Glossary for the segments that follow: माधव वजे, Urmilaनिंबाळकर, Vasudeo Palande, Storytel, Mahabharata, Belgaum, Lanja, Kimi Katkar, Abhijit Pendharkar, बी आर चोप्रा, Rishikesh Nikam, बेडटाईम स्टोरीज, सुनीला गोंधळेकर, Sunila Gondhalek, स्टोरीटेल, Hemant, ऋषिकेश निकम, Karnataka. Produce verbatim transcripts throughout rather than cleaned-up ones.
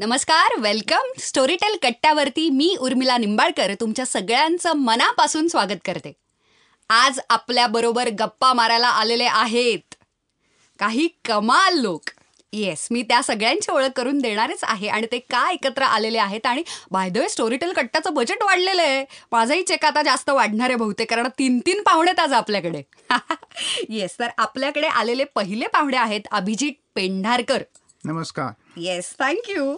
नमस्कार, welcome. स्टोरीटेल कट्ट्यावरती मी उर्मिला निंबाळकर तुमच्या सगळ्यांचं मनापासून स्वागत करते. आज आपल्याबरोबर गप्पा मारायला आलेले आहेत काही कमाल लोक. येस, मी त्या सगळ्यांची ओळख करून देणारच आहे आणि ते का एकत्र आलेले आहेत. आणि बाय द वे, स्टोरीटेल कट्ट्याचं बजेट वाढलेलं आहे. माझाही चेक आता जास्त वाढणार आहे बहुतेक, कारण तीन तीन पाहुणेत आज आपल्याकडे. येस, तर आपल्याकडे आलेले पहिले पाहुणे आहेत अभिजित पेंढारकर. नमस्कार. Yes, thank you.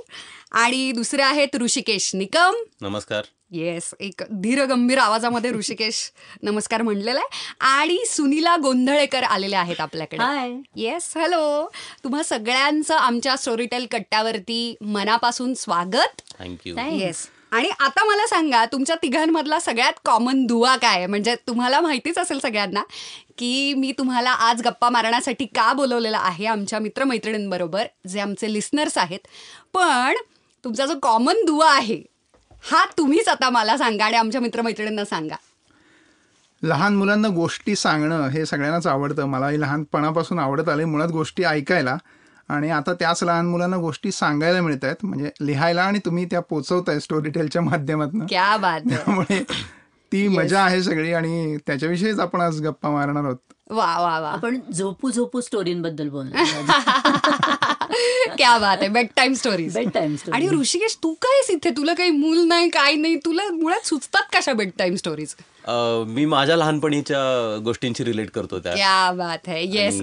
आणि दुसरे आहेत ऋषिकेश निकम. नमस्कार. येस, एक धीरगंभीर आवाजामध्ये ऋषिकेश नमस्कार म्हणलेला आहे. आणि सुनीला गोंधळेकर आलेल्या आहेत आपल्याकडे. हाय. Yes, hello. तुम्हा सगळ्यांचं आमच्या स्टोरीटेल कट्ट्यावरती मनापासून स्वागत. थँक्यू. येस, आणि आता मला सांगा, तुमच्या तिघांमधला सगळ्यात कॉमन दुवा काय? म्हणजे तुम्हाला माहितीच असेल सगळ्यांना की मी तुम्हाला आज गप्पा मारण्यासाठी का बोलवलेलं आहे आमच्या मित्रमैत्रिणींबरोबर, जे आमचे लिस्नर्स आहेत. पण तुमचा जो कॉमन दुवा आहे हा तुम्हीच आता मला सांगा आणि आमच्या मित्रमैत्रिणींना सांगा. लहान मुलांना गोष्टी सांगणं हे सगळ्यांनाच आवडतं. मलाही लहानपणापासून आवडत आले मुळात गोष्टी ऐकायला, आणि आता त्याच लहान मुलांना गोष्टी सांगायला मिळत आहेत, म्हणजे लिहायला, आणि तुम्ही त्या पोचवताय स्टोरीटेलच्या माध्यमातून. क्या बात. त्यामुळे ती मजा आहे सगळी, आणि त्याच्याविषयीच आपण आज गप्पा मारणार आहोत. वा वा वा. आपण झोपू झोपू स्टोरींबद्दल बोलणार. क्या बात आहे. Bed time stories. Bed time stories. आणि ऋषिकेश, तू कायस इथे? तुला काही मूल नाही, काय नाही, तुला मुळात सुचतात कशा बेड टाइम स्टोरीज? मी माझ्या लहानपणीच्या गोष्टींशी रिलेट करतो त्या. क्या बात आहे. येस,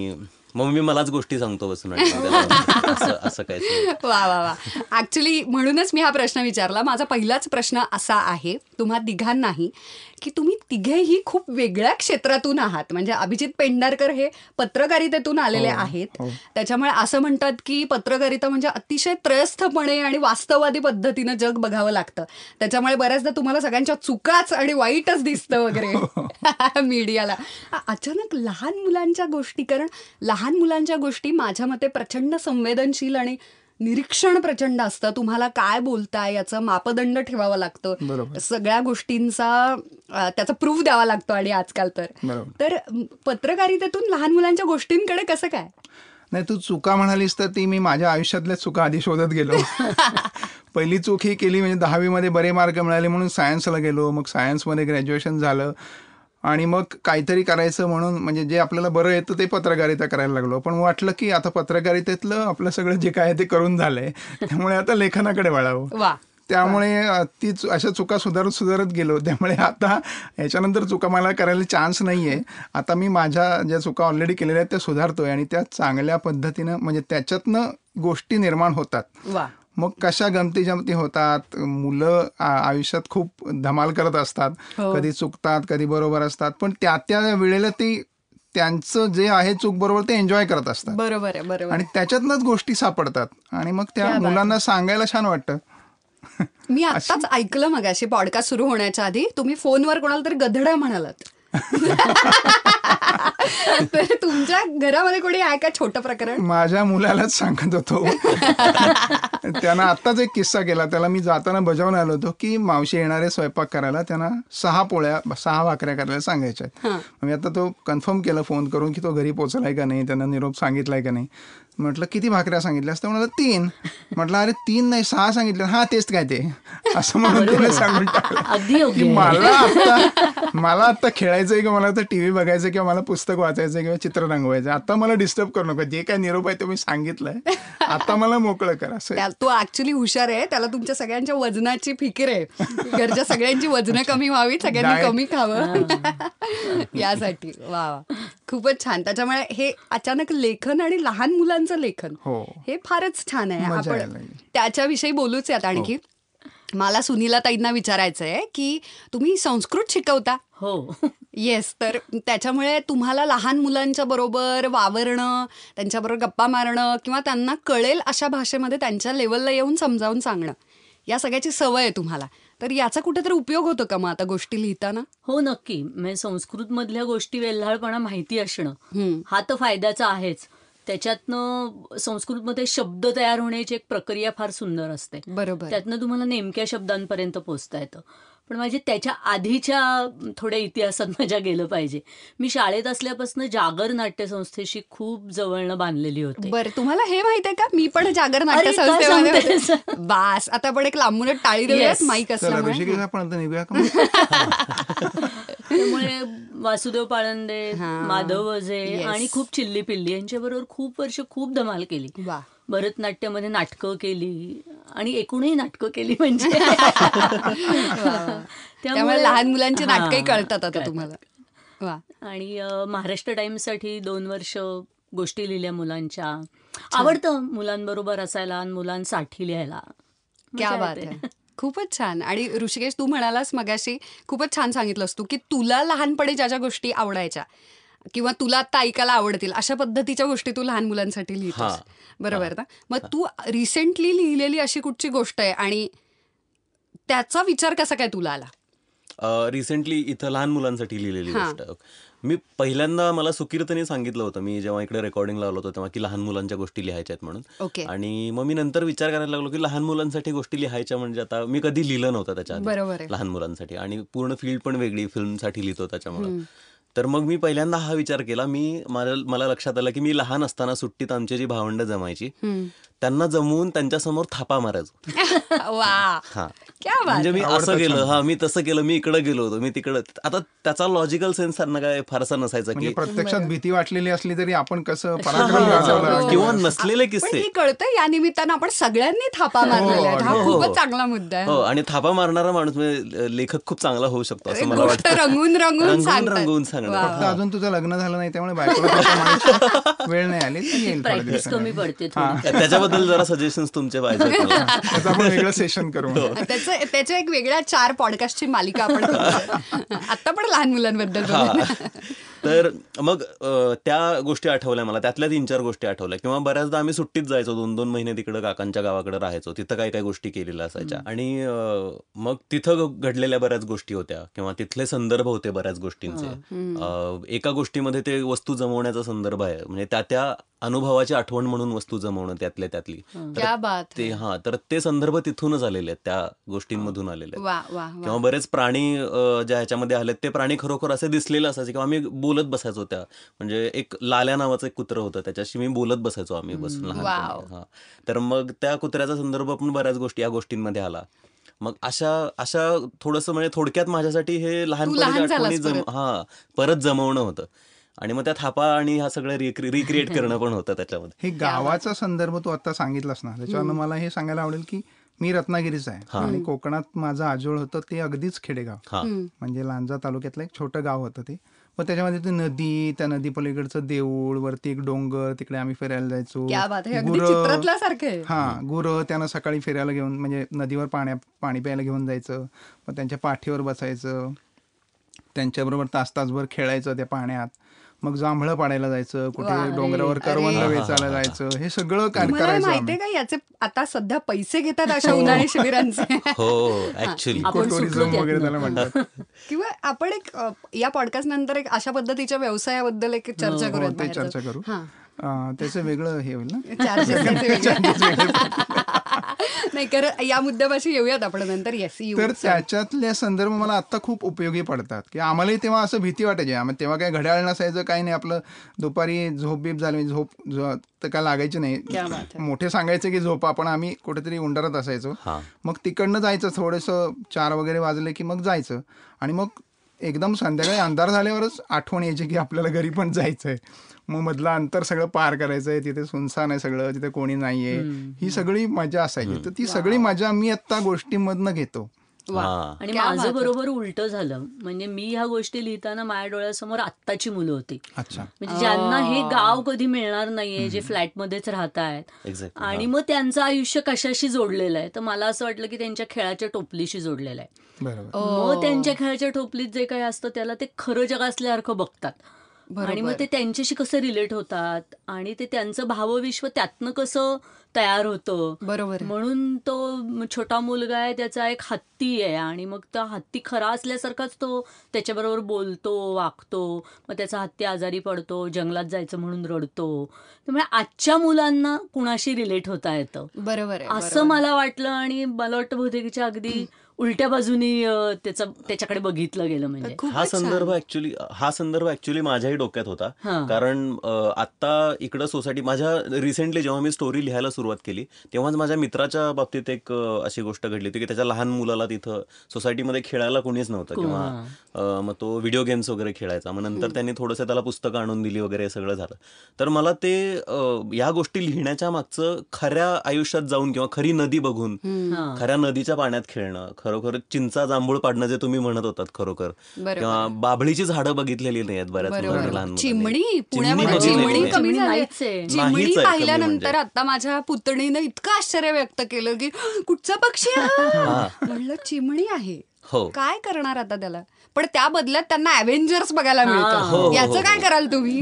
मग मी मलाच गोष्टी सांगतो बसून. असं काय? वा वा वा. ऍक्च्युली म्हणूनच मी हा प्रश्न विचारला. माझा पहिलाच प्रश्न असा आहे तुम्हा तिघांनाही, की तुम्ही तिघेही खूप वेगळ्या क्षेत्रातून आहात. म्हणजे अभिजित पेंढारकर हे पत्रकारितेतून आलेले आहेत, त्याच्यामुळे असं म्हणतात की पत्रकारिता म्हणजे अतिशय त्रयस्थपणे आणि वास्तववादी पद्धतीनं जग बघावं लागतं, त्याच्यामुळे बऱ्याचदा तुम्हाला सगळ्यांच्या चुकाच आणि वाईटच दिसतं वगैरे मीडियाला. अचानक लहान मुलांच्या गोष्टी, कारण लहान मुलांच्या गोष्टी माझ्या मते प्रचंड संवेदनशील आणि निरीक्षण प्रचंड असतं. तुम्हाला काय बोलताय याचं मापदंड ठेवावं लागतं, सगळ्या गोष्टींचा त्याचा प्रूफ द्यावा लागतो. आणि आजकाल तर तर पत्रकारितेतून लहान मुलांच्या गोष्टींकडे कसं काय? नाही, तू चुका म्हणालीस तर ती मी माझ्या आयुष्यातल्या चुका आधी शोधत गेलो. पहिली चूक ही केली म्हणजे दहावीमध्ये बरे मार्क मिळाले म्हणून सायन्सला गेलो, मग सायन्समध्ये ग्रॅज्युएशन झालं, आणि मग काहीतरी करायचं म्हणून, म्हणजे जे आपल्याला बरं येतं ते पत्रकारिता करायला लागलो. पण वाटलं की आता पत्रकारितेतलं आपलं सगळं जे काय ते करून झालंय, त्यामुळे आता लेखनाकडे वळावं. त्यामुळे ती अशा चुका सुधारत सुधारत गेलो. त्यामुळे आता याच्यानंतर चुका मला करायला चान्स नाही आहे. आता मी माझ्या ज्या चुका ऑलरेडी केलेल्या आहेत त्या सुधारतोय, आणि त्या चांगल्या पद्धतीनं, म्हणजे त्याच्यातनं गोष्टी निर्माण होतात. मग कशा गमती जमती होतात. मुलं आयुष्यात खूप धमाल करत असतात, कधी चुकतात, कधी बरोबर असतात, पण त्या त्या वेळेला ती त्यांचं जे आहे चूक बरोबर ते एन्जॉय करत असतात. बरोबर आहे. बरोबर. आणि त्याच्यातनंच गोष्टी सापडतात, आणि मग त्या मुलांना सांगायला छान वाटतं. मी आताच ऐकलं मगाशी पॉडकास्ट सुरू होण्याच्या आधी, तुम्ही फोनवर कोणाला तरी गधडा म्हणालात. तर तुमच्या घरामध्ये कोणी आहे का छोटं प्रकरण? माझ्या मुलालाच सांगत होतो. त्यांना आत्ताच एक किस्सा केला. त्याला मी जाताना बजावून आलो होतो की मावशी येणारे स्वयंपाक करायला, त्यांना सहा पोळ्या सहा भाकऱ्या करायला सांगायच्या. मी आता तो कन्फर्म केला फोन करून की तो घरी पोचलाय का नाही, त्यांना निरोप सांगितलाय का नाही. म्हटलं किती भाकऱ्या सांगितल्या असतं? म्हणाला तीन. म्हटलं अरे तीन नाही, सहा सांगितल्या. हा तेच काय ते, असं म्हणून सांगून टाकलं की मला आता मला आता खेळायचंय किंवा मला आता टीव्ही बघायचं किंवा मला पुस्तक वाचायचं किंवा चित्र रंगवायचं. आता मला डिस्टर्ब करू नका, जे काय निरोप आहे ते मी सांगितलंय, आता मला मोकळं करा. तो ऍक्च्युली हुशार आहे, त्याला तुमच्या सगळ्यांच्या वजनाची फिकीर आहे. घरच्या सगळ्यांची वजनं कमी व्हावी, सगळ्यांनी कमी खावं यासाठी. वा वा, खूपच छान. त्याच्यामुळे हे अचानक लेखन आणि लहान मुलांचं लेखन हे फारच छान आहे. आपण त्याच्याविषयी बोलूच यात आणखी. मला सुनीला ताईंना विचारायचंय की तुम्ही संस्कृत शिकवता. हो. येस, तर त्याच्यामुळे तुम्हाला लहान मुलांच्या बरोबर वावरणं, त्यांच्याबरोबर गप्पा मारणं, किंवा त्यांना कळेल अशा भाषेमध्ये त्यांच्या लेवलला येऊन समजावून सांगणं, या सगळ्याची सवय आहे तुम्हाला. तर याचा कुठेतरी उपयोग होतो का मग आता गोष्टी लिहिताना? हो, नक्की. म्हणजे संस्कृत मधल्या गोष्टी वेल्हाळपणा माहिती असणं हा तर फायद्याचा आहेच, त्याच्यातनं संस्कृतमध्ये शब्द तयार होण्याची एक प्रक्रिया फार सुंदर असते. बरोबर. त्यातनं तुम्हाला नेमक्या शब्दांपर्यंत पोहोचता येतं. पण माझे त्याच्या आधीच्या थोड्या इतिहासात माझ्या गेलं पाहिजे. मी शाळेत असल्यापासून जागर नाट्य संस्थेशी खूप जवळनं बांधलेली होती. बरं, तुम्हाला हे माहिती आहे का? मी पण जागर नाट्य संस्थेत. बास, आता आपण एक लांबून टाळी देऊयात माईक असल्यामुळे. त्यामुळे वासुदेव पाळंदे, माधव वजे आणि खूप चिल्ली पिल्ली यांच्याबरोबर खूप वर्ष खूप धमाल केली. वा. भरतनाट्यमध्ये नाटकं केली आणि एकूणही नाटकं केली म्हणजे त्यामुळे लहान मुलांची नाटकंही कळतात आता तुम्हाला. आणि महाराष्ट्र टाइम्ससाठी दोन वर्ष गोष्टी लिहिल्या मुलांच्या. आवडतं मुलांबरोबर असायला आणि मुलांसाठी लिहायला. क्या बात आहे. खूपच छान. आणि ऋषिकेश, तू म्हणालास मगाशी, खूपच छान सांगितलंस तू की तुला लहानपणी ज्या ज्या गोष्टी आवडायच्या किंवा तुला आता ऐकायला आवडतील अशा पद्धतीच्या गोष्टी तू लहान मुलांसाठी लिहितोस. बरोबर ना? मग तू रिसेंटली लिहिलेली अशी कुठची गोष्ट आहे आणि त्याचा विचार कसा काय तुला आला? रिसेंटली इथं लहान मुलांसाठी लिहिलेली गोष्ट मी पहिल्यांदा, मला सुकीर्तने सांगितलं होतं मी जेव्हा इकडे रेकॉर्डिंग लावलं होतं तेव्हा, की लहान मुलांच्या गोष्टी लिहायच्या आहेत म्हणून. ओके. आणि मग मी नंतर विचार करायला लागलो की लहान मुलांसाठी गोष्टी लिहायच्या म्हणजे आता मी कधी लिहिलं नव्हतं त्याच्यात लहान मुलांसाठी, आणि पूर्ण फील्ड पण वेगळी, फिल्मसाठी लिहितो त्याच्यामुळे. तर मग मी पहिल्यांदा हा विचार केला. मी मला मला लक्षात आलं की मी लहान असताना सुट्टीत आमची जी भावंड जमायची त्यांना जमवून त्यांच्यासमोर थापा मारायचो. वा, म्हणजे मी असं केलं, हा मी तसं केलं, मी इकडं गेलो होतो, मी तिकडं. आता त्याचा लॉजिकल सेन्स त्यांना काय फारसा नसायचा की प्रत्यक्षात भीती वाटलेली असली तरी आपण कसं पराक्रम, किंवा नसलेले किस्से कळतं या निमित्तानं आपण सगळ्यांनी थापा मारलेला. खूपच चांगला मुद्दा आहे. हो, आणि थापा मारणारा माणूस लेखक खूप चांगला होऊ शकतो असं मला वाटतं. रंगून रंगून रंगून सांगणार. अजून तुझं लग्न झालं नाही त्यामुळे बायकोला वेळ नाही आली, प्रॅक्टिस कमी पडते. त्याच्याबद्दल जरा सजेशन्स तुमचे पाहिजे. सेशन करू त्याच्या एक वेगळ्या चार पॉडकास्टची मालिका आपण आता पण लहान मुलांबद्दल. तर मग त्या गोष्टी आठवल्या मला, त्यातल्या तीन चार गोष्टी आठवल्या. किंवा बऱ्याचदा आम्ही सुट्टीत जायचो, दोन दोन महिने तिकडे काकांच्या गावाकडे राहायचो, तिथं काय काय गोष्टी केलेल्या असायच्या. आणि मग तिथं घडलेल्या बऱ्याच गोष्टी होत्या किंवा तिथले संदर्भ होते बऱ्याच गोष्टींचे. एका गोष्टीमध्ये ते वस्तू जमवण्याचा संदर्भ आहे, म्हणजे त्या त्या अनुभवाची आठवण म्हणून वस्तू जमवणं त्यातल्या त्यातली. क्या बात ते. हा, तर ते संदर्भ तिथूनच आलेले आहेत, त्या गोष्टींमधून आलेले आहेत. किंवा बरेच प्राणी ज्या ह्याच्यामध्ये आलेत ते प्राणी खरोखर असे दिसलेले असायचे किंवा आम्ही बोलत बसायचो त्या. म्हणजे एक लाल्या नावाचं एक कुत्रं होतं, त्याच्याशी मी बोलत बसायचो आम्ही बसून लहान. हा, तर मग त्या कुत्र्याचा संदर्भ पण बऱ्याच गोष्टी या गोष्टींमध्ये आला. मग अशा अशा थोडंसं म्हणजे थोडक्यात माझ्यासाठी हे लहानपणीच्या आठवणी हा परत जमवणं होतं. आणि मग त्या थापा आणि हा सगळं रिक्रिएट करणं पण होतं त्याच्यामध्ये. हे गावाचा संदर्भ तू आता सांगितलास ना, त्याच्यावर मला हे सांगायला आवडेल की मी रत्नागिरीचा आहे आणि कोकणात माझं आजोळ होतं ते अगदीच खेडेगाव, म्हणजे लांजा तालुक्यातलं एक छोटं गाव होतं ते. मग त्याच्यामध्ये ती नदी, त्या नदी पलीकडचं देऊळ, वरती एक डोंगर, तिकडे आम्ही फिरायला जायचो. गुरं, हा गुरं त्यांना सकाळी फिरायला घेऊन, म्हणजे नदीवर पाण्या पाणी प्यायला घेऊन जायचं. मग त्यांच्या पाठीवर बसायचं, त्यांच्याबरोबर तास तासभर खेळायचं त्या पाण्यात. मग जांभळं पाडायला जायचं, कुठे डोंगरावर करवंद वेचायला जायचं, हे सगळं काय करायचं. माहितीये का याचे आता सध्या पैसे घेतात अशा उन्हाळी शिबिरांचे. हो, ऍक्च्युअली इकोटुरिझम वगैरे त्याला म्हणतात. किंवा आपण एक या पॉडकास्ट नंतर एक अशा पद्धतीच्या व्यवसायाबद्दल एक चर्चा करू. चर्चा करू त्याचं वेगळं हे होईल ना. नाही, कारण या मुद्द्यापाशी येऊयात आपण नंतर. येस, तर त्याच्यातले संदर्भ मला आता खूप उपयोगी पडतात. की आम्हालाही तेव्हा असं भीती वाटायची, तेव्हा काही घड्याळ नसायचं, काही नाही. आपलं दुपारी झोप बीप झाली, झोप तर काय लागायची नाही. मोठे सांगायचे की झोपा, पण आम्ही कुठेतरी उंडरत असायचो. मग तिकडनं जायचं, थोडंसं चार वगैरे वाजले की मग जायचं. आणि मग एकदम संध्याकाळी अंधार झाल्यावरच आठवण यायची की आपल्याला घरी पण जायचंय. मग मधलं अंतर सगळं पार करायचंय, तिथे सुनसान आहे सगळं, तिथे कोणी नाहीये, ही सगळी मजा असायची. तर ती सगळी मजा मी आता गोष्टींमधनं घेतो. आणि माझं बरोबर उलट झालं, म्हणजे मी ह्या गोष्टी लिहिताना माझ्या डोळ्यासमोर आत्ताची मुलं होती, म्हणजे ज्यांना हे गाव कधी मिळणार नाहीये, जे फ्लॅटमध्येच राहत आहेत. आणि मग त्यांचं आयुष्य कशाशी जोडलेलं आहे, तर मला असं वाटलं की त्यांच्या खेळाच्या टोपलीशी जोडलेलं आहे. मग त्यांच्या खेळाच्या टोपलीत जे काही असतं त्याला ते खरं जगासल्यासारखं बघतात. आणि मग ते त्यांच्याशी कसं रिलेट होतात आणि ते त्यांचं भावविश्व त्यातनं कसं तयार होतो. बरोबर. म्हणून तो छोटा मुलगा आहे, त्याचा एक हत्ती आहे आणि मग तो हत्ती खरा असल्यासारखाच तो त्याच्याबरोबर बोलतो, वागतो. मग त्याचा हत्ती आजारी पडतो, जंगलात जायचं म्हणून रडतो. त्यामुळे आजच्या मुलांना कुणाशी रिलेट होता येतं. बरोबर आहे असं मला वाटलं. आणि मला वाटतं बहुतेकच्या अगदी उलट्या बाजूनी त्याचा त्याच्याकडे बघितलं गेलं. म्हणजे हा संदर्भ ऍक्च्युली हा संदर्भ ऍक्च्युली माझ्याही डोक्यात होता. कारण आता इकडं सोसायटी माझ्या रिसेंटली जेव्हा मी स्टोरी लिहायला सुरुवात केली तेव्हाच माझ्या मित्राच्या बाबतीत एक अशी गोष्ट घडली होती की त्याच्या लहान मुलाला तिथं सोसायटीमध्ये खेळायला कोणीच नव्हतं किंवा मग तो व्हिडिओ गेम्स वगैरे खेळायचा. मग नंतर त्यांनी थोडंसं त्याला पुस्तकं आणून दिली वगैरे, हे सगळं झालं. तर मला ते या गोष्टी लिहिण्याच्या मागचं खऱ्या आयुष्यात जाऊन किंवा खरी नदी बघून, खऱ्या नदीच्या पाण्यात खेळणं, खरोखर चिंचा जांभूळ पाडणं जे तुम्ही म्हणत होतात, खरोखर किंवा बाभळीची झाडं बघितलेली नाही आहेत बऱ्याच लहान. चिमणी चिमणी पाहिल्यानंतर आता माझ्या पुतणीनं इतकं आश्चर्य व्यक्त केलं की कुठचा पक्षी म्हणलं चिमणी आहे, हो काय करणार आता त्याला. पण त्या बदल्यात त्यांना अव्हेंजर्स बघायला मिळतं. याचं काय कराल तुम्ही.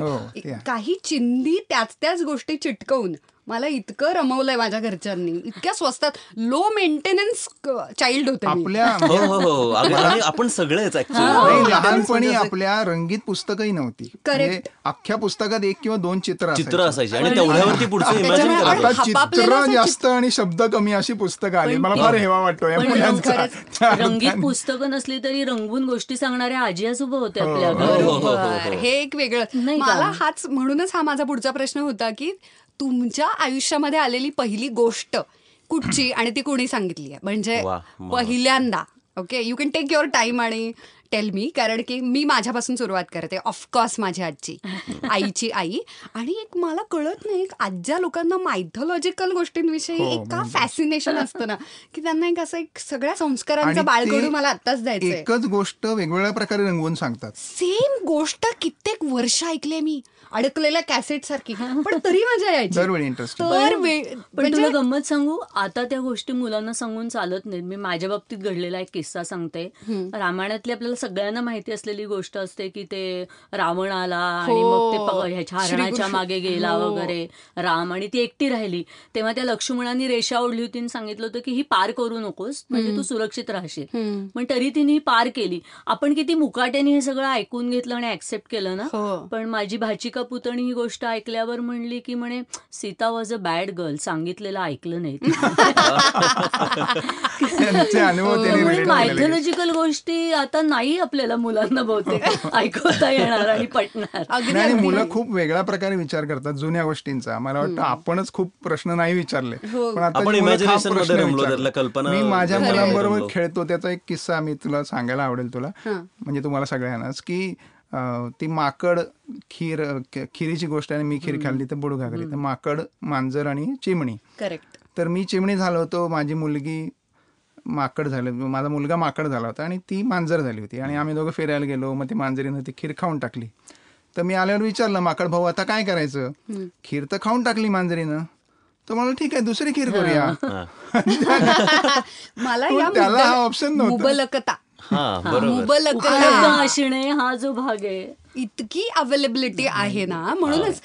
काही चिंधी त्याच त्याच गोष्टी चिटकवून मला इतकं रमवलंय माझ्या घरच्यांनी. इतक्या स्वस्तात लो मेंटेनन्स चाइल्ड होते आपल्या. आपण सगळेच ऍक्च्युअली लहानपणी आपल्या रंगीत पुस्तकही नव्हती. करेक्ट. अख्ख्या पुस्तकात एक किंवा दोन चित्र चित्र असायची आणि तेवढ्यावरती पुढचं चित्र जास्त आणि शब्द कमी अशी पुस्तकं आली. मला फार हेवा वाटतोय. रंगीत पुस्तकं नसली तरी रंगवून गोष्टी सांगणाऱ्या आजी आजोबा होत्या आपल्या. हे एक वेगळं. मला हाच म्हणूनच हा माझा पुढचा प्रश्न होता की तुमच्या आयुष्यामध्ये आलेली पहिली गोष्ट कुठची आणि ती कोणी सांगितली आहे. म्हणजे पहिल्यांदा. Okay you can take your time आणि टेल मी. कारण की मी माझ्यापासून सुरुवात करते. ऑफकोर्स माझी आजी, आईची आई. आणि एक मला कळत नाही, एक आजच्या लोकांना मायथोलॉजिकल गोष्टींविषयी एक का फॅसिनेशन असतं ना की त्यांना एक असं एक सगळ्या संस्कारांचा बाळकडू मला आत्ताच द्यायचं. एकच गोष्ट वेगवेगळ्या प्रकारे रंगवून सांगतात. सेम गोष्ट कित्येक वर्ष ऐकले मी अडकलेल्या कॅसेट सारखी, पण तरी मजा यायची. पण तुला गंमत सांगू, आता त्या गोष्टी मुलांना सांगून चालत नाहीत. मी माझ्या बाबतीत घडलेला एक किस्सा सांगते. रामायणातली आपल्याला सगळ्यांना माहिती असलेली गोष्ट असते की ते रावण आला आणि मग ते हरणाच्या मागे गेला वगैरे राम, आणि ती एकटी राहिली. तेव्हा त्या लक्ष्मणाने रेषा ओढली होती आणि सांगितलं होतं की ही पार करू नकोस म्हणजे तू सुरक्षित राहशील. पण तरी तिने ही पार केली. आपण किती मुकाट्याने हे सगळं ऐकून घेतलं आणि ऍक्सेप्ट केलं ना. पण माझी भाची का पुतणी ही गोष्ट ऐकल्यावर म्हणली की म्हणे Sita was a bad girl, सांगितलेलं ऐकलं नाही. मायथोलॉजिकल गोष्टी आता नाही आपल्याला मुलांना बहुतेक ऐकवता येणार आणि पटणार. मुलं खूप वेगळ्या प्रकारे विचार करतात जुन्या गोष्टींचा. मला वाटतं आपणच खूप प्रश्न नाही विचारले. मी माझ्या मुलांबरोबर खेळतो त्याचा एक किस्सा मी तुला सांगायला आवडेल तुला. म्हणजे तुम्हाला सगळ्यांनाच की ती माकड खीर खिरीची गोष्ट आणि मी खीर खाल्ली तर बुडू घागरी. तर माकड, मांजर आणि चिमणी. करेक्ट. तर मी चिमणी झालो होतो, माझी मुलगी माकड झालं, माझा मुलगा माकड झाला होता आणि ती मांजर झाली होती. आणि आम्ही दोघं फिरायला गेलो. मग ती मांजरीनं ती खीर खाऊन टाकली. तर मी आल्यावर विचारलं माकड भाऊ आता काय करायचं, खीर तर खाऊन टाकली मांजरीनं. तर मला ठीक आहे दुसरी खीर करूया. मला त्याला हा ऑप्शन नव्हता. हा जो भाग आहे इतकी अवेलेबिलिटी आहे ना. म्हणूनच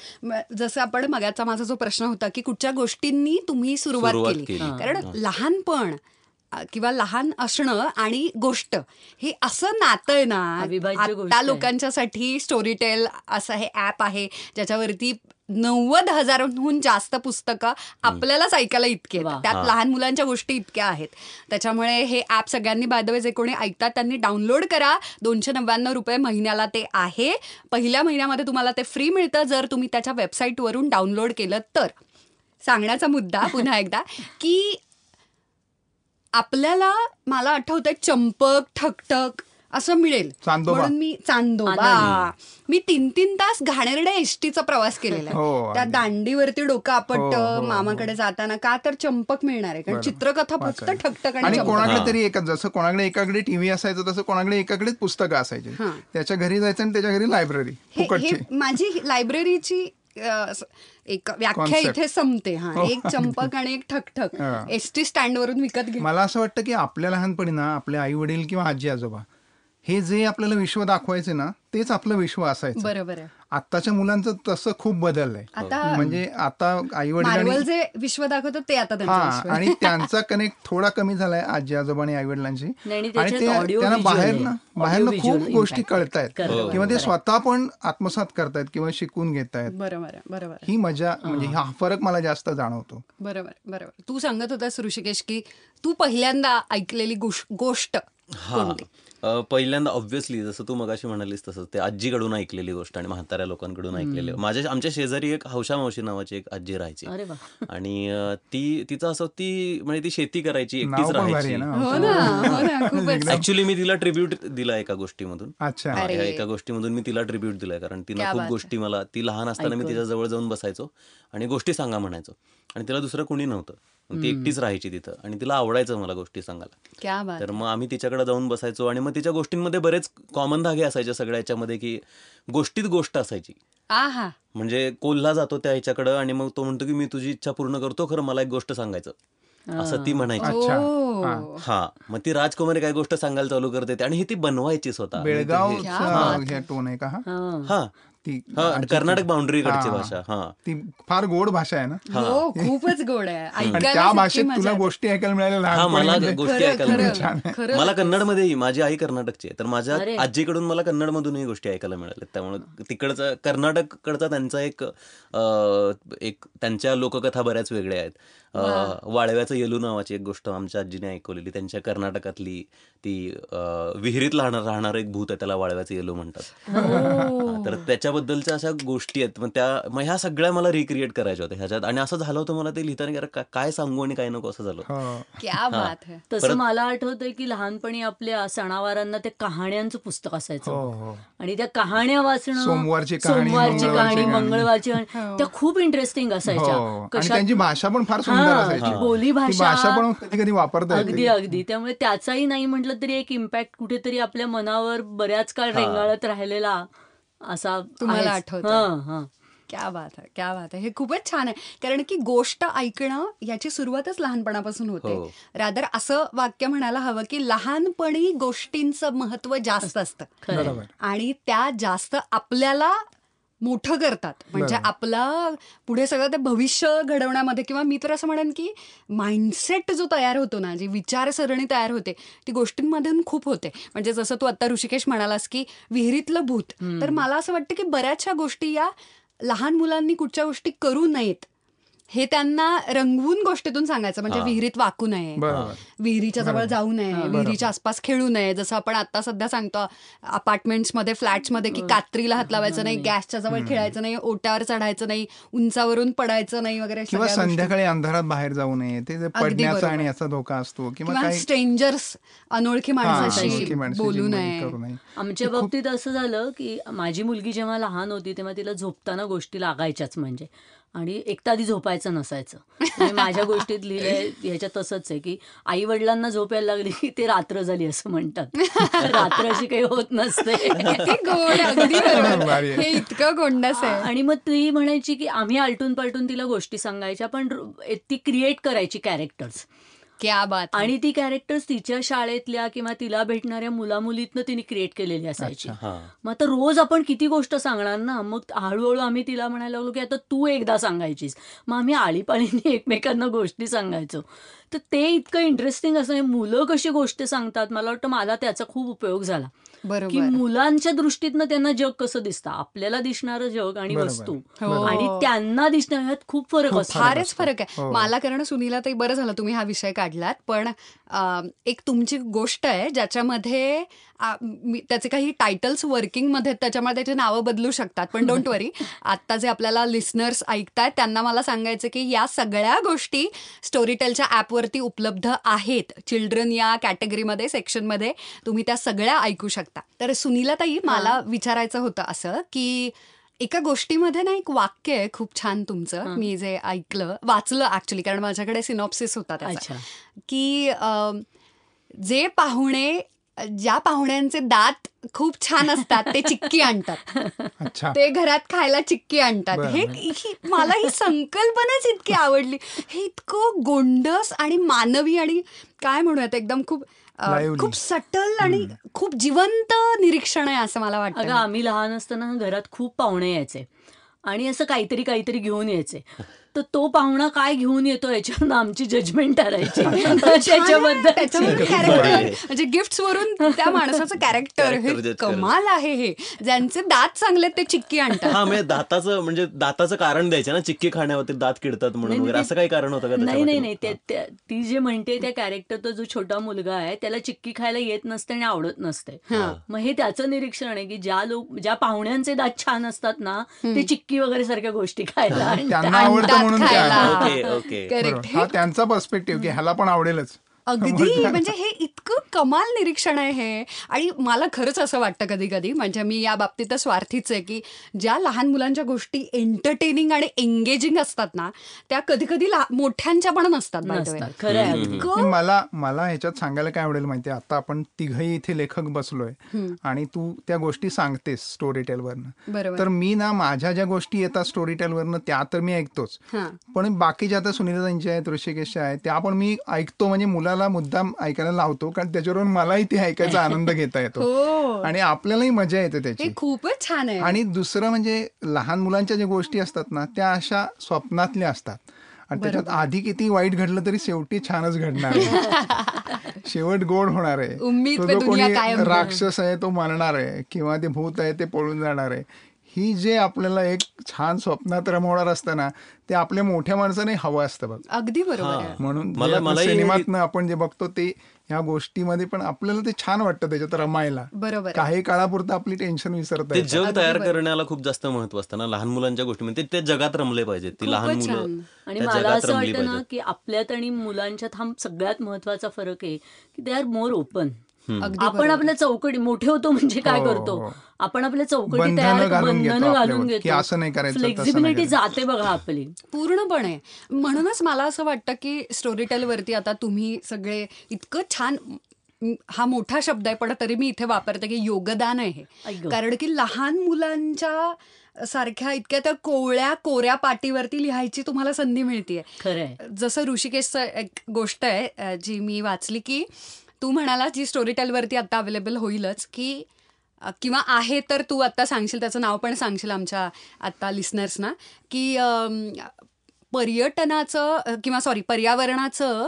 जसं आपण मगाचा माझा जो प्रश्न होता की कुठच्या गोष्टींनी तुम्ही सुरुवात केली. कारण लहानपण किंवा लहान असणं आणि गोष्ट हे असं नातं आहे ना. आता लोकांच्यासाठी स्टोरीटेल असं हे ऍप आहे ज्याच्यावरती नव्वद हजारहून जास्त पुस्तकं आपल्यालाच ऐकायला इतके आहेत. त्यात लहान मुलांच्या गोष्टी इतक्या आहेत. त्याच्यामुळे हे ऍप सगळ्यांनी बाय द वे जे कोणी ऐकतात त्यांनी डाउनलोड करा. दोनशे नव्याण्णव रुपये महिन्याला ते आहे. पहिल्या महिन्यामध्ये तुम्हाला ते फ्री मिळतं जर तुम्ही त्याच्या वेबसाईटवरून डाउनलोड केलं तर. सांगण्याचा मुद्दा पुन्हा एकदा की आपल्याला मला आठवतंय चंपक, ठकठक असं मिळेल म्हणून मी चांदोबा मी तीन तीन तास घाणेरड्या एसटीचा प्रवास केलेला आहे. त्या दांडीवरती डोकं आपट मामाकडे जाताना का तर चंपक मिळणार आहे. कारण चित्रकथा फक्त ठकठक आणि कोणाकडे तरी एकच. जसं कोणाकडे एकाकडे टीव्ही असायचं तसं कोणाकडे एकाकडेच पुस्तकं असायची. त्याच्या घरी जायचं आणि त्याच्या घरी लायब्ररी. हे माझी लायब्ररीची एक व्याख्या इथे संपते. हा एक चंपक आणि एक ठकठक एसटी स्टँड वरून विकत घेतली. मला असं वाटतं की आपल्या लहानपणी ना आपले आई वडील किंवा आजी आजोबा हे जे आपल्याला विश्व दाखवायचे ना तेच आपलं विश्व असायचं. बरोबर. आताच्या मुलांचं तसं खूप बदललंय. म्हणजे आता आई वडिलांनी जे विश्व दाखवतो ते आता हा, आणि त्यांचा कनेक्ट थोडा कमी झालाय आजी आजोबा आणि आई वडिलांशी, आणि त्यांना बाहेरनं बाहेरनं खूप गोष्टी कळतायत किंवा ते स्वतः पण आत्मसात करतायत किंवा शिकून घेतायत. बरोबर बरोबर, ही मजा म्हणजे हा फरक मला जास्त जाणवतो. बरोबर बरोबर. तू सांगत होतास ऋषिकेश की तू पहिल्यांदा ऐकलेली गोष्ट. हा, पहिल्यांदा ऑब्व्हियसली जसं तू मगाशी म्हणालीस तसं ते आजीकडून ऐकलेली गोष्ट आणि म्हाताऱ्या लोकांकडून ऐकलेली. माझ्या आमच्या शेजारी एक हौशा मावशी नावाची एक आजी राहायची आणि ती तिचं असं ती म्हणजे ती शेती करायची, एकटीच राहायची. ऍक्च्युली मी तिला ट्रिब्यूट दिला एका गोष्टीमधून. एका गोष्टीमधून मी तिला ट्रिब्यूट दिलाय कारण तिला खूप गोष्टी मला ती लहान असताना मी तिच्या जवळ जाऊन बसायचो आणि गोष्टी सांगा म्हणायचो आणि तिला दुसरं कोणी नव्हतं, ती एकटीच राहायची तिथं आणि तिला आवडायचं मला गोष्टी सांगायला. तर मग आम्ही तिच्याकडे जाऊन बसायचो आणि मग तिच्या गोष्टींमध्ये बरेच कॉमन धागे असायचे सगळ्या याच्यामध्ये की गोष्टीत गोष्ट असायची. म्हणजे कोल्हा जातो त्या ह्याच्याकडं आणि मग तो म्हणतो की मी तुझी इच्छा पूर्ण करतो, खरं मला एक गोष्ट सांगायचं असं ती म्हणायची. हा, मग ती राजकुमारी काय गोष्ट सांगायला चालू करते आणि ही ती बनवायची स्वतः. बेळगाव टोन आहे का? हा, कर्नाटक बाउंड्रीकडची भाषा. हा, ती फार गोड भाषा आहे ना. खूपच गोड आहे. त्या भाषेत तुला गोष्टी ऐकायला मिळाल्या. मला गोष्टी ऐकायला, मला कन्नडमध्येही, माझी आई कर्नाटकची आहे तर माझ्या आजीकडून मला कन्नडमधूनही गोष्टी ऐकायला मिळाल्या. त्यामुळे तिकडचा कर्नाटककडचा त्यांचा एक एक त्यांच्या लोककथा बऱ्याच वेगळ्या आहेत. वाळव्याचं येलू नावाची एक गोष्ट आमच्या आजीने ऐकवलेली, त्यांच्या कर्नाटकातली. ती विहिरीत राहणार राहणार एक भूत आहे, त्याला वाळव्याचं येलू म्हणतात. तर त्याच्याबद्दलच्या अशा गोष्टी आहेत. मग त्या मग ह्या सगळ्या मला रिक्रिएट करायच्या होत्या ह्याच्यात आणि असं झालं होतं मला ते लिहिताना काय सांगू आणि काय नको असं झालं. तसं मला आठवतंय की लहानपणी आपल्या सणावारांना ते कहाण्यांचं पुस्तक असायचं आणि त्या कहाण्या वाचणं, सोमवारची कहाणी, मंगळवारची, त्या खूप इंटरेस्टिंग असायच्या. कशाची भाषा पण फार बोली भाषा पण कधी कधी वापरतात. अगदी अगदी. त्यामुळे त्याचाही नाही म्हटलं तरी एक इम्पॅक्ट कुठेतरी आपल्या मनावर बऱ्याच काळ रेंगाळत राहिलेला असा तुम्हाला आठवतो. क्या बात आहे, क्या बात आहे. हे खूपच छान आहे कारण की गोष्ट ऐकणं याची सुरुवातच लहानपणापासून होते. रादर असं वाक्य म्हणायला हवं की लहानपणी गोष्टींचं महत्व जास्त असतं आणि त्या जास्त आपल्याला मोठं करतात. म्हणजे आपला पुढे सगळं ते भविष्य घडवण्यामध्ये किंवा मी तर असं म्हणेन की माइंडसेट जो तयार होतो ना, जी विचारसरणी तयार होते ती गोष्टींमधून खूप होते. म्हणजे जसं तू आता ऋषिकेश म्हणालास की विहिरीतलं भूत, तर मला असं वाटतं की बऱ्याचशा गोष्टी या लहान मुलांनी कुठच्या गोष्टी करू नयेत हे त्यांना रंगवून गोष्टीतून सांगायचं. म्हणजे विहिरीत वाकू नये, विहिरीच्या जवळ जाऊ नये, विहिरीच्या आसपास खेळू नये. जसं आपण आता सध्या सांगतो अपार्टमेंट्समध्ये, फ्लॅट्समध्ये की कात्रीला हात लावायचं नाही, गॅसच्या जवळ खेळायचं नाही, ओट्यावर चढायचं नाही, उंचावरून पडायचं नाही वगैरे. संध्याकाळी अंधारात बाहेर जाऊ नये, ते पडण्याचा आणि याचा धोका असतो. किंवा स्ट्रेंजर्स, अनोळखी माणसाशी बोलू नये. आमच्या बाबतीत असं झालं की माझी मुलगी जेव्हा लहान होती तेव्हा तिला झोपताना गोष्टी लागायच्याच. म्हणजे आणि एकदा आधी झोपायचं नसायचं. माझ्या गोष्टीत लिहिलंय ह्याच्यात तसंच आहे की आई वडिलांना झोप यायला लागली की ते रात्र झाली असं म्हणतात. रात्र अशी काही होत नसते. हे इतकं गोंडस आहे. आणि मग ती म्हणायची की आम्ही आलटून पालटून तिला गोष्टी सांगायच्या पण ती क्रिएट करायची कॅरेक्टर्स. क्या बात. आणि ती कॅरेक्टर्स तिच्या शाळेतल्या किंवा तिला भेटणाऱ्या मुलामुलीतनं तिने क्रिएट केलेली असायची. मग आता रोज आपण किती गोष्ट सांगणार ना. मग हळूहळू आम्ही तिला म्हणायला लागलो की आता तू एकदा सांगायचीस. मग आम्ही आळीपाळीने एकमेकांना गोष्टी सांगायचो. तर ते इतकं इंटरेस्टिंग असं मुलं कशी गोष्ट सांगतात. मला वाटतं मला त्याचा खूप उपयोग झाला. बरोबर. की मुलांच्या दृष्टीतनं त्यांना जग कसं दिसतं, आपल्याला दिसणारं जग आणि वस्तू आणि त्यांना दिसणाऱ्या ह्यात खूप फरक असतो. फारच फरक आहे. मला कारण सुनीला ताई बरं झालं तुम्ही हा विषय काढलात. पण एक तुमची गोष्ट आहे ज्याच्यामध्ये त्याचे काही टायटल्स वर्किंगमध्ये त्याच्यामुळे त्याची नावं बदलू शकतात. पण डोंट वरी, आत्ता जे आपल्याला लिस्नर्स ऐकतायत त्यांना मला सांगायचं की या सगळ्या गोष्टी स्टोरीटेलच्या ॲपवरती उपलब्ध आहेत. चिल्ड्रन या कॅटेगरीमध्ये, सेक्शनमध्ये तुम्ही त्या सगळ्या ऐकू शकता. तर सुनीला ताई, मला विचारायचं होतं असं की एका गोष्टीमध्ये ना एक वाक्य आहे खूप छान तुमचं, मी जे ऐकलं वाचलं ऍक्च्युली कारण माझ्याकडे सिनॉप्सिस होता त्याचा, की जे पाहुणे ज्या पाहुण्यांचे दात खूप छान असतात ते चिक्की आणतात, ते घरात खायला चिक्की आणतात. हे मला ही संकल्पनाच इतकी आवडली. हे इतकं गोंडस आणि मानवी आणि काय म्हणूयात एकदम खूप खूप सटल आणि खूप जिवंत निरीक्षण आहे असं मला वाटतं. अगं आम्ही लहान असताना घरात खूप पाहुणे यायचे आणि असं काहीतरी काहीतरी घेऊन यायचे, तर तो पाहुणा काय घेऊन येतो याच्यावर आमची जजमेंट करायची त्याच्याबद्दल. गिफ्ट वरून त्या माणसाचं कॅरेक्टर हे कमाल आहे. हे ज्यांचे दात चांगले ते चिक्की आणतात. हा म्हणजे दाताचं म्हणजे दाताचं कारण द्यायचं ना, चिक्की खाण्यावरती दात किडतात म्हणून वगैरे असं काही कारण होतं का? नाही नाही नाही, त्या ती जे म्हणते त्या कॅरेक्टरचा जो छोटा मुलगा आहे त्याला चिक्की खायला येत नसते आणि आवडत नसते. मग हे त्याचं निरीक्षण आहे की ज्या लोक ज्या पाहुण्यांचे दात छान असतात ना ते चिक्की वगैरे सारख्या गोष्टी खायला त्यांचा पर्स्पेक्टिव्ह की ह्याला पण आवडेलच. अगदी म्हणजे हे इतकं कमाल निरीक्षण आहे हे. आणि मला खरंच असं वाटतं कधी कधी, म्हणजे मी या बाबतीत स्वार्थीच आहे की ज्या लहान मुलांच्या गोष्टी एंटरटेनिंग आणि एंगेजिंग असतात ना त्या कधी कधी मोठ्यांच्या पण नसतात. खरं मला मला ह्याच्यात सांगायला काय आवडेल माहितीये, आता आपण तिघही इथे लेखक बसलोय आणि तू त्या गोष्टी सांगतेस स्टोरीटेल वरनं, तर मी ना माझ्या ज्या गोष्टी येतात स्टोरीटेल वरनं त्या तर मी ऐकतोच, पण बाकीच्या आता सुनीलाताईंच्या आहेत, ऋषिकेशच्या आहेत, त्या पण मी ऐकतो. म्हणजे मुलाला मुद्दाम ऐकायला लावतो कारण त्याच्यावरून मलाही ते ऐकायचा आनंद घेता येतो आणि आपल्यालाही मजा येते त्याची. खूपच छान आहे. आणि दुसरं म्हणजे लहान मुलांच्या ज्या गोष्टी असतात ना त्या अशा स्वप्नातल्या असतात आणि त्याच्यात आधी किती वाईट घडलं तरी शेवटी छानच घडणार आहे. शेवट गोड होणार आहे. तो कोणी राक्षस आहे तो मरणार आहे किंवा ते भूत आहे ते पळून जाणार आहे. ही जे आपल्याला एक छान स्वप्नात रमवणार असताना ते आपल्या मोठ्या माणसाने हवं असतं बघ. अगदी बरोबर. म्हणून सिनेमातनं आपण जे बघतो ते ह्या गोष्टीमध्ये पण आपल्याला ते छान वाटतं त्याच्यात रमायला. बरोबर. काही काळापुरतं आपली टेन्शन विसरत ते जग तयार करण्याला खूप जास्त महत्व असतं ना लहान मुलांच्या गोष्टीमध्ये. ते जगात रमले पाहिजेत ती लहान मुलं. आणि मला असं वाटतं ना की आपल्यात आणि मुलांच्यात हा सगळ्यात महत्वाचा फरक आहे की दे आर मोर ओपन. आपण आपल्या चौकटी मोठे होतो म्हणजे काय करतो आपण आपल्या चौकटी तयार बंधनं घालून घेतो. असं नाही करायचं. फ्लेक्झिबिलिटी जाते बघा आपली पूर्णपणे. म्हणूनच मला असं वाटतं की स्टोरीटेल वरती आता तुम्ही सगळे इतकं छान, हा मोठा शब्द आहे पण तरी मी इथे वापरते की योगदान आहे, कारण की लहान मुलांच्या सारख्या इतक्या त्या कोवळ्या कोऱ्या पाटीवरती लिहायची तुम्हाला संधी मिळतीये. खरंय. जसं ऋषिकेशचं एक गोष्ट आहे जी मी वाचली की तू म्हणाला जी स्टोरीटेल वरती आता अवेलेबल होईलच की किंवा आहे, तर तू आता सांगशील त्याचं नाव पण सांगशील आमच्या आता लिस्नर्सना की पर्यटनाचं किंवा सॉरी पर्यावरणाचं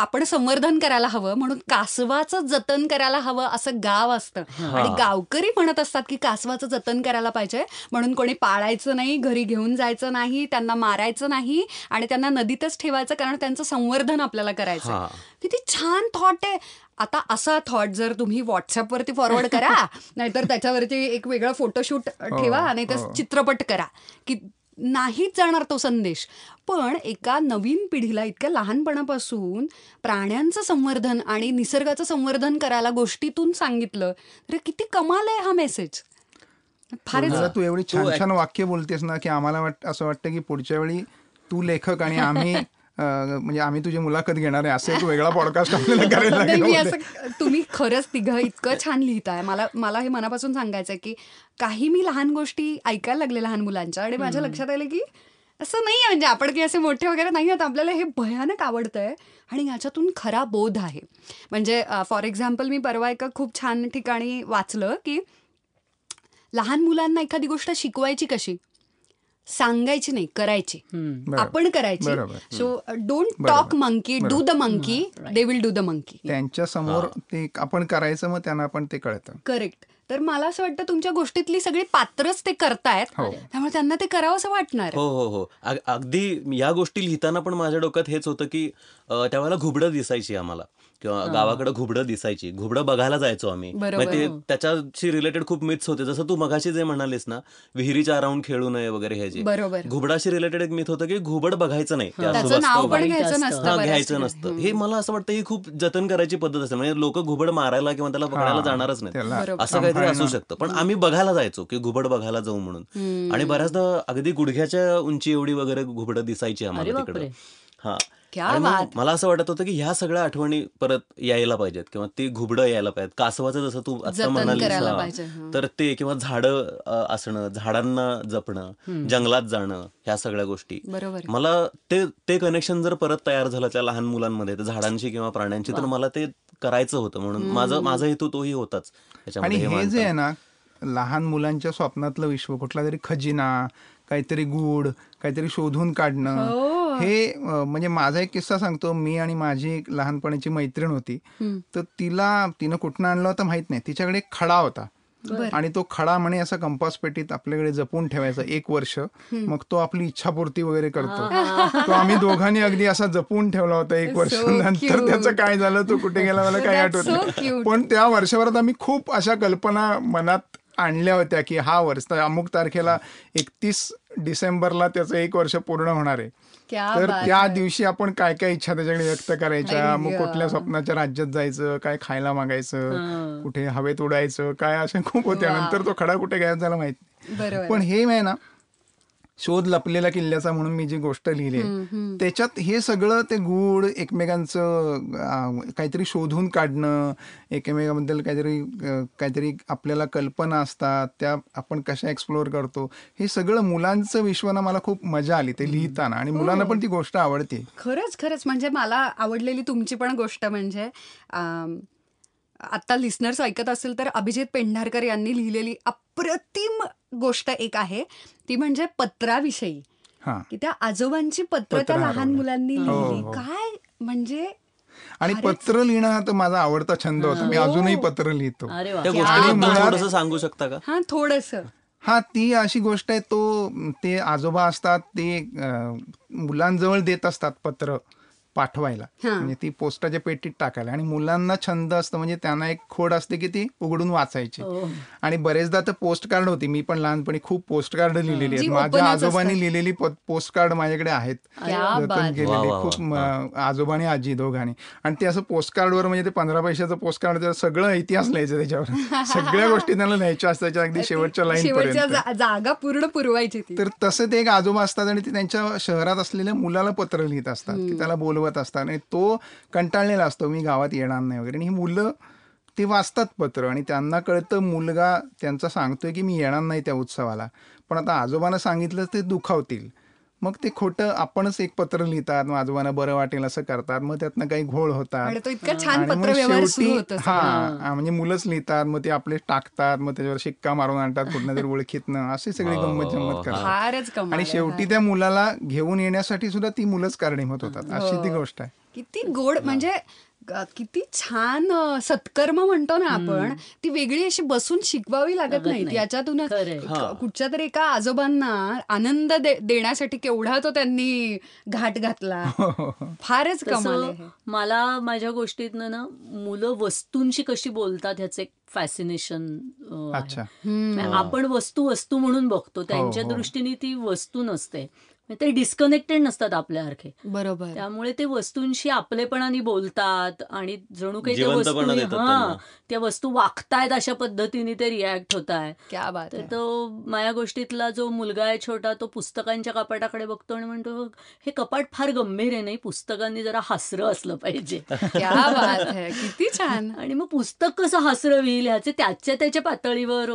आपण संवर्धन करायला हवं म्हणून कासवाचं जतन करायला हवं असं गाव असतं आणि गावकरी म्हणत असतात की कासवाचं जतन करायला पाहिजे म्हणून कोणी पाळायचं नाही, घरी घेऊन जायचं नाही, त्यांना मारायचं नाही आणि त्यांना नदीतच ठेवायचं कारण त्यांचं संवर्धन आपल्याला करायचं. किती छान थॉट आहे. आता असा थॉट जर तुम्ही व्हॉट्सअपवरती फॉरवर्ड करा नाहीतर त्याच्यावरती एक वेगळं फोटोशूट ठेवा नाहीतर चित्रपट करा की नाहीच जाणार तो संदेश. पण एका नवीन पिढीला इतक्या लहानपणापासून प्राण्यांचं संवर्धन आणि निसर्गाचं संवर्धन करायला गोष्टीतून सांगितलं तर किती कमाल आहे हा मेसेज. फारच. तू एवढी छान छान वाक्य बोलतेस ना की आम्हाला असं वाटतं की पुढच्या वेळी तू लेखक आणि आम्ही म्हणजे आम्ही तुझी मुलाखत घेणार आहे असं वेगळा पॉडकास्ट आपल्याला करायला लागेल. तुम्ही खरंच तिघं इतकं छान लिहिताय. मला मला हे मनापासून सांगायचंय की काही मी लहान गोष्टी ऐकायला लागले लहान मुलांच्या आणि माझ्या लक्षात आलं की असं नाही म्हणजे आपण की असे मोठे वगैरे नाही आहेत, आपल्याला हे भयानक आवडतंय आणि याच्यातून खरा बोध आहे. म्हणजे फॉर एक्झाम्पल मी परवा एका खूप छान ठिकाणी वाचलं की लहान मुलांना एखादी गोष्ट शिकवायची कशी, सांगायची नाही, करायची. आपण करायची. So don't talk monkey, do the monkey, they will do the monkey. त्यांच्या समोर ते आपण करायचं मग त्यांना पण ते कळतं. करेक्ट. तर मला असं वाटतं तुमच्या गोष्टीतली सगळी पात्रच ते करतायत त्यामुळे त्यांना ते करावं असं वाटणार. हो हो हो अगदी. या गोष्टी लिहिताना पण माझ्या डोक्यात हेच होतं की त्यावेळेला घुबडं दिसायची आम्हाला किंवा गावाकडे घुबडं दिसायची, घुबडं बघायला जायचो आम्ही. ते त्याच्याशी रिलेटेड खूप मिथ्स होते जसं तू मगाशी जे म्हणालीस ना विहिरीच्या अराउंड खेळू नये वगैरे ह्याची. बरोबर. घुबडाशी रिलेटेड एक मिथ होतं की घुबड बघायचं नाही, घ्यायचं नसतं. हे मला असं वाटतं ही खूप जतन करायची पद्धत असते. म्हणजे लोक घुबड मारायला किंवा त्याला पकडायला जाणारच नाही असं काहीतरी असू शकतं, पण आम्ही बघायला जायचो की घुबड बघायला जाऊ म्हणून. आणि बऱ्याचदा अगदी गुडघ्याच्या उंची एवढी वगैरे घुबडं दिसायची आम्हाला तिकडे. हा, मला असं वाटत होतं की ह्या सगळ्या आठवणी परत यायला पाहिजेत किंवा ती घुबडं यायला पाहिजेत. कासवाचं जसं तू आता म्हणालीस तर ते, किंवा झाडं असणं, झाडांना जपणं, जंगलात जाणं, ह्या सगळ्या गोष्टी मला ते ते कनेक्शन जर परत तयार झालं त्या लहान मुलांमध्ये झाडांची किंवा प्राण्यांची तर मला ते करायचं होतं, म्हणून माझा माझा हेतू तोही होताच. त्याच्यामध्ये हे जे आहे ना लहान मुलांच्या स्वप्नातलं विश्व, कुठला तरी खजिना, काहीतरी गूढ, काहीतरी शोधून काढणं, हे म्हणजे माझा एक किस्सा सांगतो. मी आणि माझी लहानपणीची मैत्रीण होती, तर तिला तिनं कुठनं आणला होता माहित नाही, तिच्याकडे एक खडा होता आणि तो खडा म्हणे असा कंपास पेटीत आपल्याकडे जपून ठेवायचा एक वर्ष, मग तो आपली इच्छापूर्ती वगैरे करतो. तो आम्ही दोघांनी अगदी असा जपून ठेवला होता एक वर्ष, नंतर त्याचं काय झालं, तो कुठे गेला मला काही आठवत नाही, पण त्या वर्षभरात आम्ही खूप अशा कल्पना मनात आणल्या होत्या की हा वर्ष अमुक तारखेला एकतीस डिसेंबरला त्याचं एक वर्ष पूर्ण होणार आहे, तर त्या दिवशी आपण काय काय इच्छा त्याच्याकडे व्यक्त करायच्या, मग कुठल्या स्वप्नाच्या राज्यात जायचं, काय खायला मागायचं, कुठे हवेत उडायचं, काय अशा खूप होत्या. नंतर तो खडा कुठे गायब झाला माहित नाही, पण हे आहे ना शोध लपलेला किल्ल्याचा म्हणून मी जी गोष्ट लिहिली त्याच्यात हे सगळं ते गूढ, एकमेकांचं काहीतरी शोधून काढणं, एकमेकांबद्दल काहीतरी काहीतरी आपल्याला कल्पना असतात त्या आपण कशा एक्सप्लोअर करतो, हे सगळं मुलांचं विश्व ना मला खूप मजा आली ते लिहिताना आणि मुलांना पण ती गोष्ट आवडते. खरंच खरंच म्हणजे मला आवडलेली तुमची पण गोष्ट म्हणजे आत्ता लिस्नर्स ऐकत असेल तर अभिजित पेंढारकर यांनी लिहिलेली अप्रतिम गोष्ट एक आहे, ती म्हणजे पत्राविषयी, की त्या आजोबांची पत्र त्या लहान मुलांनी लिहिली. काय म्हणजे, आणि पत्र लिहिणं हा तर माझा आवडता छंद होता, मी अजूनही पत्र लिहितो. थोडंसं सांगू शकता का? हा थोडंसं. हा, ती अशी गोष्ट आहे, तो ते आजोबा असतात ते मुलांजवळ देत असतात पत्र पाठवायला, म्हणजे ती पोस्टाच्या पेटीत टाकायला, आणि मुलांना छंद असतो म्हणजे त्यांना एक खोड असते की ती उघडून वाचायची. आणि बरेचदा तर पोस्ट कार्ड होती, मी पण लहानपणी खूप पोस्ट कार्ड लिहिलेली आहेत, माझ्या आजोबांनी लिहिलेली पोस्ट कार्ड माझ्याकडे आहेत गेलेले, खूप आजोबाने आजी दोघांनी. आणि ते असं पोस्ट कार्डवर म्हणजे ते पंधरा पैशाचं पोस्ट कार्ड सगळं इतिहास लिहायचं, त्याच्यावर सगळ्या गोष्टी त्यांना लिहायच्या असतात अगदी शेवटच्या लाईनपर्यंत, जागा पूर्ण पुरवायची. तर तसं ते एक आजोबा असतात आणि ते त्यांच्या शहरात असलेल्या मुलाला पत्र लिहित असतात की त्याला बोलवून असताना, तो कंटाळलेला असतो मी गावात येणार नाही वगैरे, आणि ही मुलं ते वाचतात पत्र आणि त्यांना कळतं मुलगा त्यांचा सांगतोय की मी येणार नाही त्या उत्सवाला, पण आता आजोबांना सांगितलं ते दुखावतील, मग ते खोटं आपणच एक पत्र लिहितात, मग आजोबांना बरं वाटेल असं करतात, मग त्यातनं काही घोळ होतात, हा म्हणजे मुलंच लिहितात, मग ते आपले टाकतात, मग त्याच्यावर शिक्का मारून आणतात कुठं तरी ओळखीतनं, असे सगळे गंमत जम्मत करतात, आणि शेवटी त्या मुलाला घेऊन येण्यासाठी सुद्धा ती मुलंच कारणीभूत होतात, अशी ती गोष्ट आहे. किती गोड म्हणजे किती छान सत्कर्म म्हणतो ना आपण, ती वेगळी अशी बसून शिकवावी लागत नाही, याच्यातून कुठच्या तरी एका आजोबांना आनंद दे, देण्यासाठी केवढा तो त्यांनी घाट घातला. फारच कमाल. मला माझ्या गोष्टीतनं ना मुलं वस्तूंशी कशी बोलतात ह्याचं एक फॅसिनेशन आहे. आपण वस्तू वस्तू म्हणून बघतो, त्यांच्या दृष्टीने ती वस्तू नसते, ते डिस्कनेक्टेड नसतात आपल्यासारखे. बरोबर. त्यामुळे ते वस्तूंशी आपलेपणाने बोलतात आणि जणू काही त्या वस्तू हा त्या वस्तू वागतायत अशा पद्धतीने ते रिॲक्ट होत आहे. तो माझ्या गोष्टीतला जो मुलगा आहे छोटा, तो पुस्तकांच्या कपाटाकडे बघतो आणि म्हणतो हे कपाट फार गंभीर आहे, नाही पुस्तकांनी जरा हासरं असलं पाहिजे. किती छान. आणि मग पुस्तक कसं हासरं येईल ह्याचे त्याच्या त्याच्या पातळीवर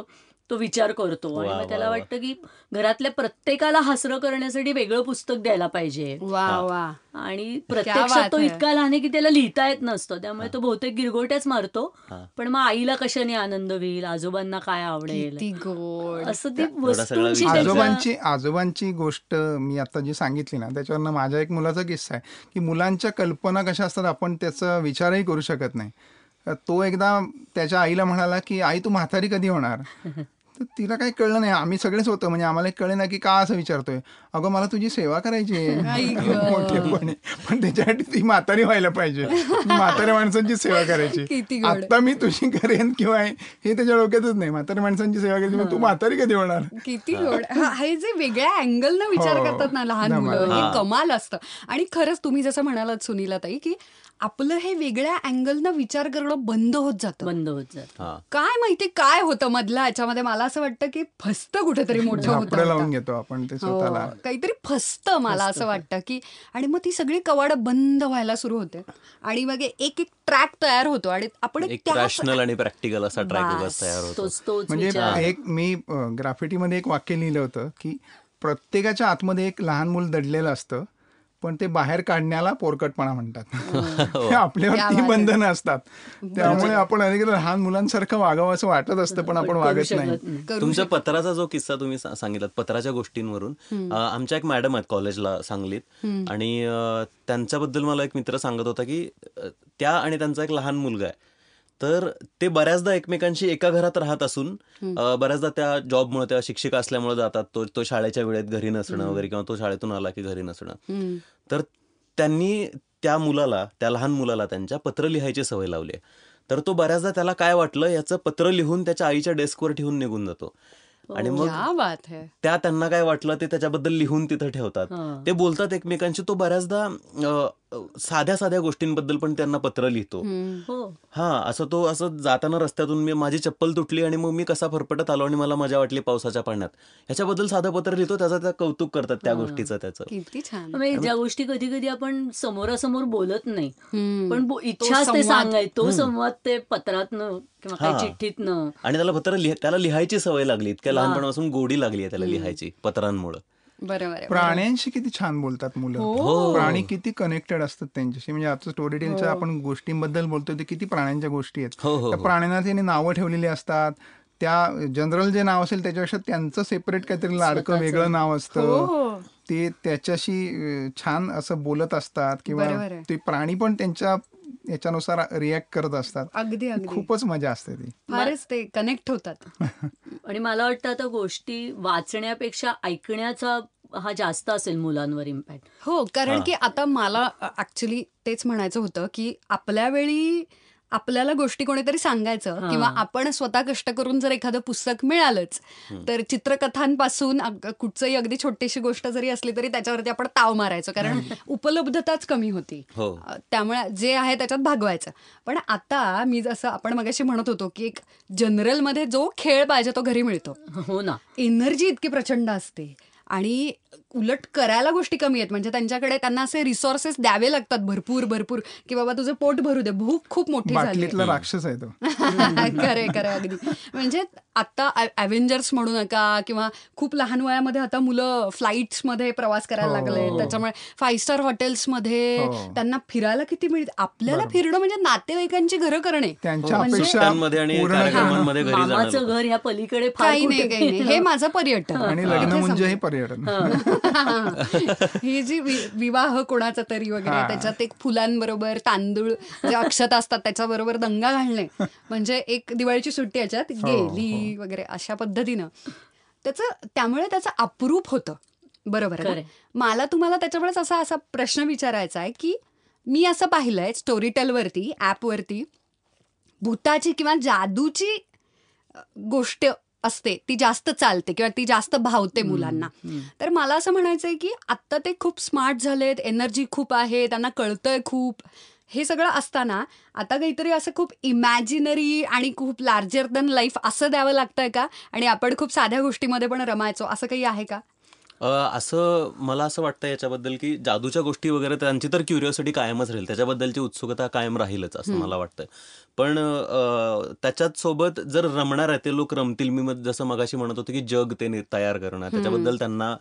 तो विचार करतो, आणि मग त्याला वाटतं की घरातल्या प्रत्येकाला हसरं करण्यासाठी वेगळं पुस्तक द्यायला पाहिजे. आणि प्रत्यक्षात तो इतका लहान आहे की त्याला लिहिता येत नसतं, त्यामुळे तो बहुतेक गिरगोट्याच मारतो, पण मग आईला कशाने आनंद होईल, आजोबांना काय आवडेल, असं ती वस्तूंची. आजोबांची आजोबांची गोष्ट मी आता जी सांगितली ना त्याच्यावरनं माझ्या एक मुलाचा किस्सा आहे की मुलांच्या कल्पना कशा असतात आपण त्याचा विचारही करू शकत नाही. तो एकदा त्याच्या आईला म्हणाला की आई तू म्हातारी कधी होणार, तर तिला काही कळलं नाही, आम्ही सगळेच होतो म्हणजे आम्हाला कळलं नाही की का असं विचारतोय, अगं मला तुझी सेवा करायची आहे मोठेपणे, पण त्याच्यासाठी ती म्हातारी व्हायला पाहिजे, म्हाताऱ्या माणसांची सेवा करायची, आता मी तुझी करेन किंवा हे त्याच्या डोक्यातच नाही, म्हाताऱ्या माणसांची सेवा करायची, मग तू म्हातारी कधी होणार. किती गोड. हे जे वेगळ्या अँगल न विचार करतात ना लहान मुलं, हे कमाल असतं. आणि खरंच तुम्ही जसं म्हणालात सुनीला ताई की आपलं हे वेगळ्या अँगलनं विचार करणं बंद होत जातं. बंद होत जातं. काय माहिती काय होतं मधला याच्यामध्ये, मला असं वाटतं की फसतं कुठेतरी मोठं होतं लावून घेतो आपण ते स्वतःला, काहीतरी फसतं मला असं वाटतं की. आणि मग ती सगळी कवाड बंद व्हायला सुरू होते आणि मग एक एक ट्रॅक तयार होतो आणि आपण एक रॅशनल आणि प्रॅक्टिकल असा ट्रॅक तयार होतो. म्हणजे एक मी ग्राफिटीमध्ये एक वाक्य लिहिलं होतं की प्रत्येकाच्या आतमध्ये एक लहान मूल दडलेलं असतं पण ते बाहेर काढण्याला पोरकटपणा म्हणतात. आपल्यावरती बंधनं असतात त्यामुळे आपण अनेक लहान मुलांसारखं वागावं असं वाटत असतं पण आपण वागत नाही. तुमच्या पत्राचा जो किस्सा तुम्ही सांगितलात पत्राच्या गोष्टींवरून, आमच्या एक मॅडम आहेत कॉलेजला सांगलीत आणि त्यांच्याबद्दल मला एक मित्र सांगत होता की त्या आणि त्यांचा एक लहान मुलगा आहे तर ते बऱ्याचदा एकमेकांशी एका घरात राहत असून बऱ्याचदा त्या जॉबमुळे त्या शिक्षिका असल्यामुळे जातात, तो तो शाळेच्या वेळेत घरी नसणं वगैरे किंवा तो शाळेतून आला की घरी नसणं. तर त्यांनी त्या मुलाला त्या लहान मुलाला त्यांच्या पत्र लिहायची सवय लावली तर तो बऱ्याचदा त्याला काय वाटलं याचं पत्र लिहून त्याच्या आईच्या डेस्कवर ठेवून निघून जातो आणि मग त्या त्यांना काय वाटलं ते त्याच्याबद्दल लिहून तिथं ठेवतात, ते बोलतात एकमेकांशी, तो बऱ्याचदा साध्या साध्या गोष्टींबद्दल पण त्यांना पत्र लिहितो. हा असं तो असं जाताना रस्त्यातून मी माझी चप्पल तुटली आणि मग मी कसा फरफटत आलो आणि मला मजा वाटली पावसाच्या पाण्यात, ह्याच्याबद्दल साधं पत्र लिहितो. त्याचं त्या कौतुक करतात त्या गोष्टीचं. त्याचं किती छान. ज्या गोष्टी कधी कधी आपण समोरासमोर बोलत नाही पण इच्छा असते सांगायची, तो संवाद ते पत्रातनं किंवा काही चिठ्ठीतनं. आणि त्याला पत्र त्याला लिहायची सवय लागली, इतक्या लहानपणापासून गोडी लागली आहे त्याला लिहायची पत्रांमुळे. बरोबर. प्राण्यांशी किती छान बोलतात मुलं, प्राणी किती कनेक्टेड असतात त्यांच्याशी. म्हणजे आता स्टोरीटेलच्या आपण गोष्टींबद्दल बोलतोय ते किती प्राण्यांच्या गोष्टी आहेत. त्या प्राण्यांना त्यांनी नावं ठेवलेली असतात, त्या जनरल जे नाव असेल त्याच्यापेक्षा त्यांचं सेपरेट काहीतरी लाडकं वेगळं नाव असतं, ते त्याच्याशी छान असं बोलत असतात किंवा ते प्राणी पण त्यांच्या याच्यानुसार रिॲक्ट करत असतात. अगदी खूपच मजा असते ती, फारच ते कनेक्ट होतात. आणि मला वाटतं आता गोष्टी वाचण्यापेक्षा ऐकण्याचा हा जास्त असेल मुलांवर इम्पॅक्ट. हो, कारण की आता मला ऍक्च्युली तेच म्हणायचं होतं की आपल्या वेळी आपल्याला गोष्टी कोणीतरी सांगायचं किंवा आपण स्वतः कष्ट करून जर एखादं पुस्तक मिळालंच तर चित्रकथांपासून कुठचंही अगदी छोटीशी गोष्ट जरी असली तरी त्याच्यावरती आपण ताव मारायचो कारण उपलब्धताच कमी होती, त्यामुळे जे आहे त्याच्यात भागवायचं. पण आता मी जसं आपण मगाशी म्हणत होतो की एक जनरलमध्ये जो खेळ पाहिजे तो घरी मिळतो. हो ना, एनर्जी इतकी प्रचंड असते आणि उलट करायला गोष्टी कमी आहेत. म्हणजे त्यांच्याकडे त्यांना असे रिसोर्सेस द्यावे लागतात भरपूर भरपूर की बाबा तुझं पोट भरू दे, भूक खूप मोठी झाली. राक्षस आहे तो. खरे खरे अगदी. म्हणजे आता ॲव्हेंजर्स म्हणू नका किंवा खूप लहान वयामध्ये आता मुलं फ्लाईट्समध्ये प्रवास करायला लागले, त्याच्यामुळे फाईव्ह स्टार हॉटेल्समध्ये त्यांना फिरायला किती मिळते. आपल्याला फिरणं म्हणजे नातेवाईकांची घरं करणे, मामाचं घर ह्या पलीकडे काही नाही काही नाही, हे माझं पर्यटन. आणि लग्न म्हणजे हे पर्यटन. हे जी विवाह कोणाचा तरी वगैरे त्याच्यात एक फुलांबरोबर तांदूळ जे अक्षता असतात त्याच्याबरोबर दंगा घालणे म्हणजे एक दिवाळीची सुट्टी याच्यात गेली वगैरे अशा पद्धतीनं त्याचं, त्यामुळे त्याचं अप्रूप होतं. बरोबर आहे. मला तुम्हाला त्याच्यामुळेच असा असा प्रश्न विचारायचा आहे की मी असं पाहिलंय स्टोरीटेलवरती ऍपवरती भूताची किंवा जादूची गोष्ट असते ती जास्त चालते किंवा ती जास्त भावते मुलांना. तर मला असं म्हणायचं आहे की आत्ता ते खूप स्मार्ट झालेत, एनर्जी खूप आहे, त्यांना कळतंय खूप, हे सगळं असताना आता काहीतरी असं खूप इमॅजिनरी आणि खूप लार्जर दॅन लाईफ असं द्यावं लागतंय का आणि आपण खूप साध्या गोष्टीमध्ये पण रमायचो असं काही आहे का? असं मला असं वाटतं याच्याबद्दल की जादूच्या गोष्टी वगैरे त्यांची तर क्युरिओसिटी कायमच राहील, त्याच्याबद्दलची उत्सुकता कायम राहीलच असं मला वाटतं. पण त्याच्याच सोबत जर रमणार आहे ते लोक रमतील. मी जसं मगाशी म्हणत होतो की जग ते तयार करणं, त्याच्याबद्दल त्यांना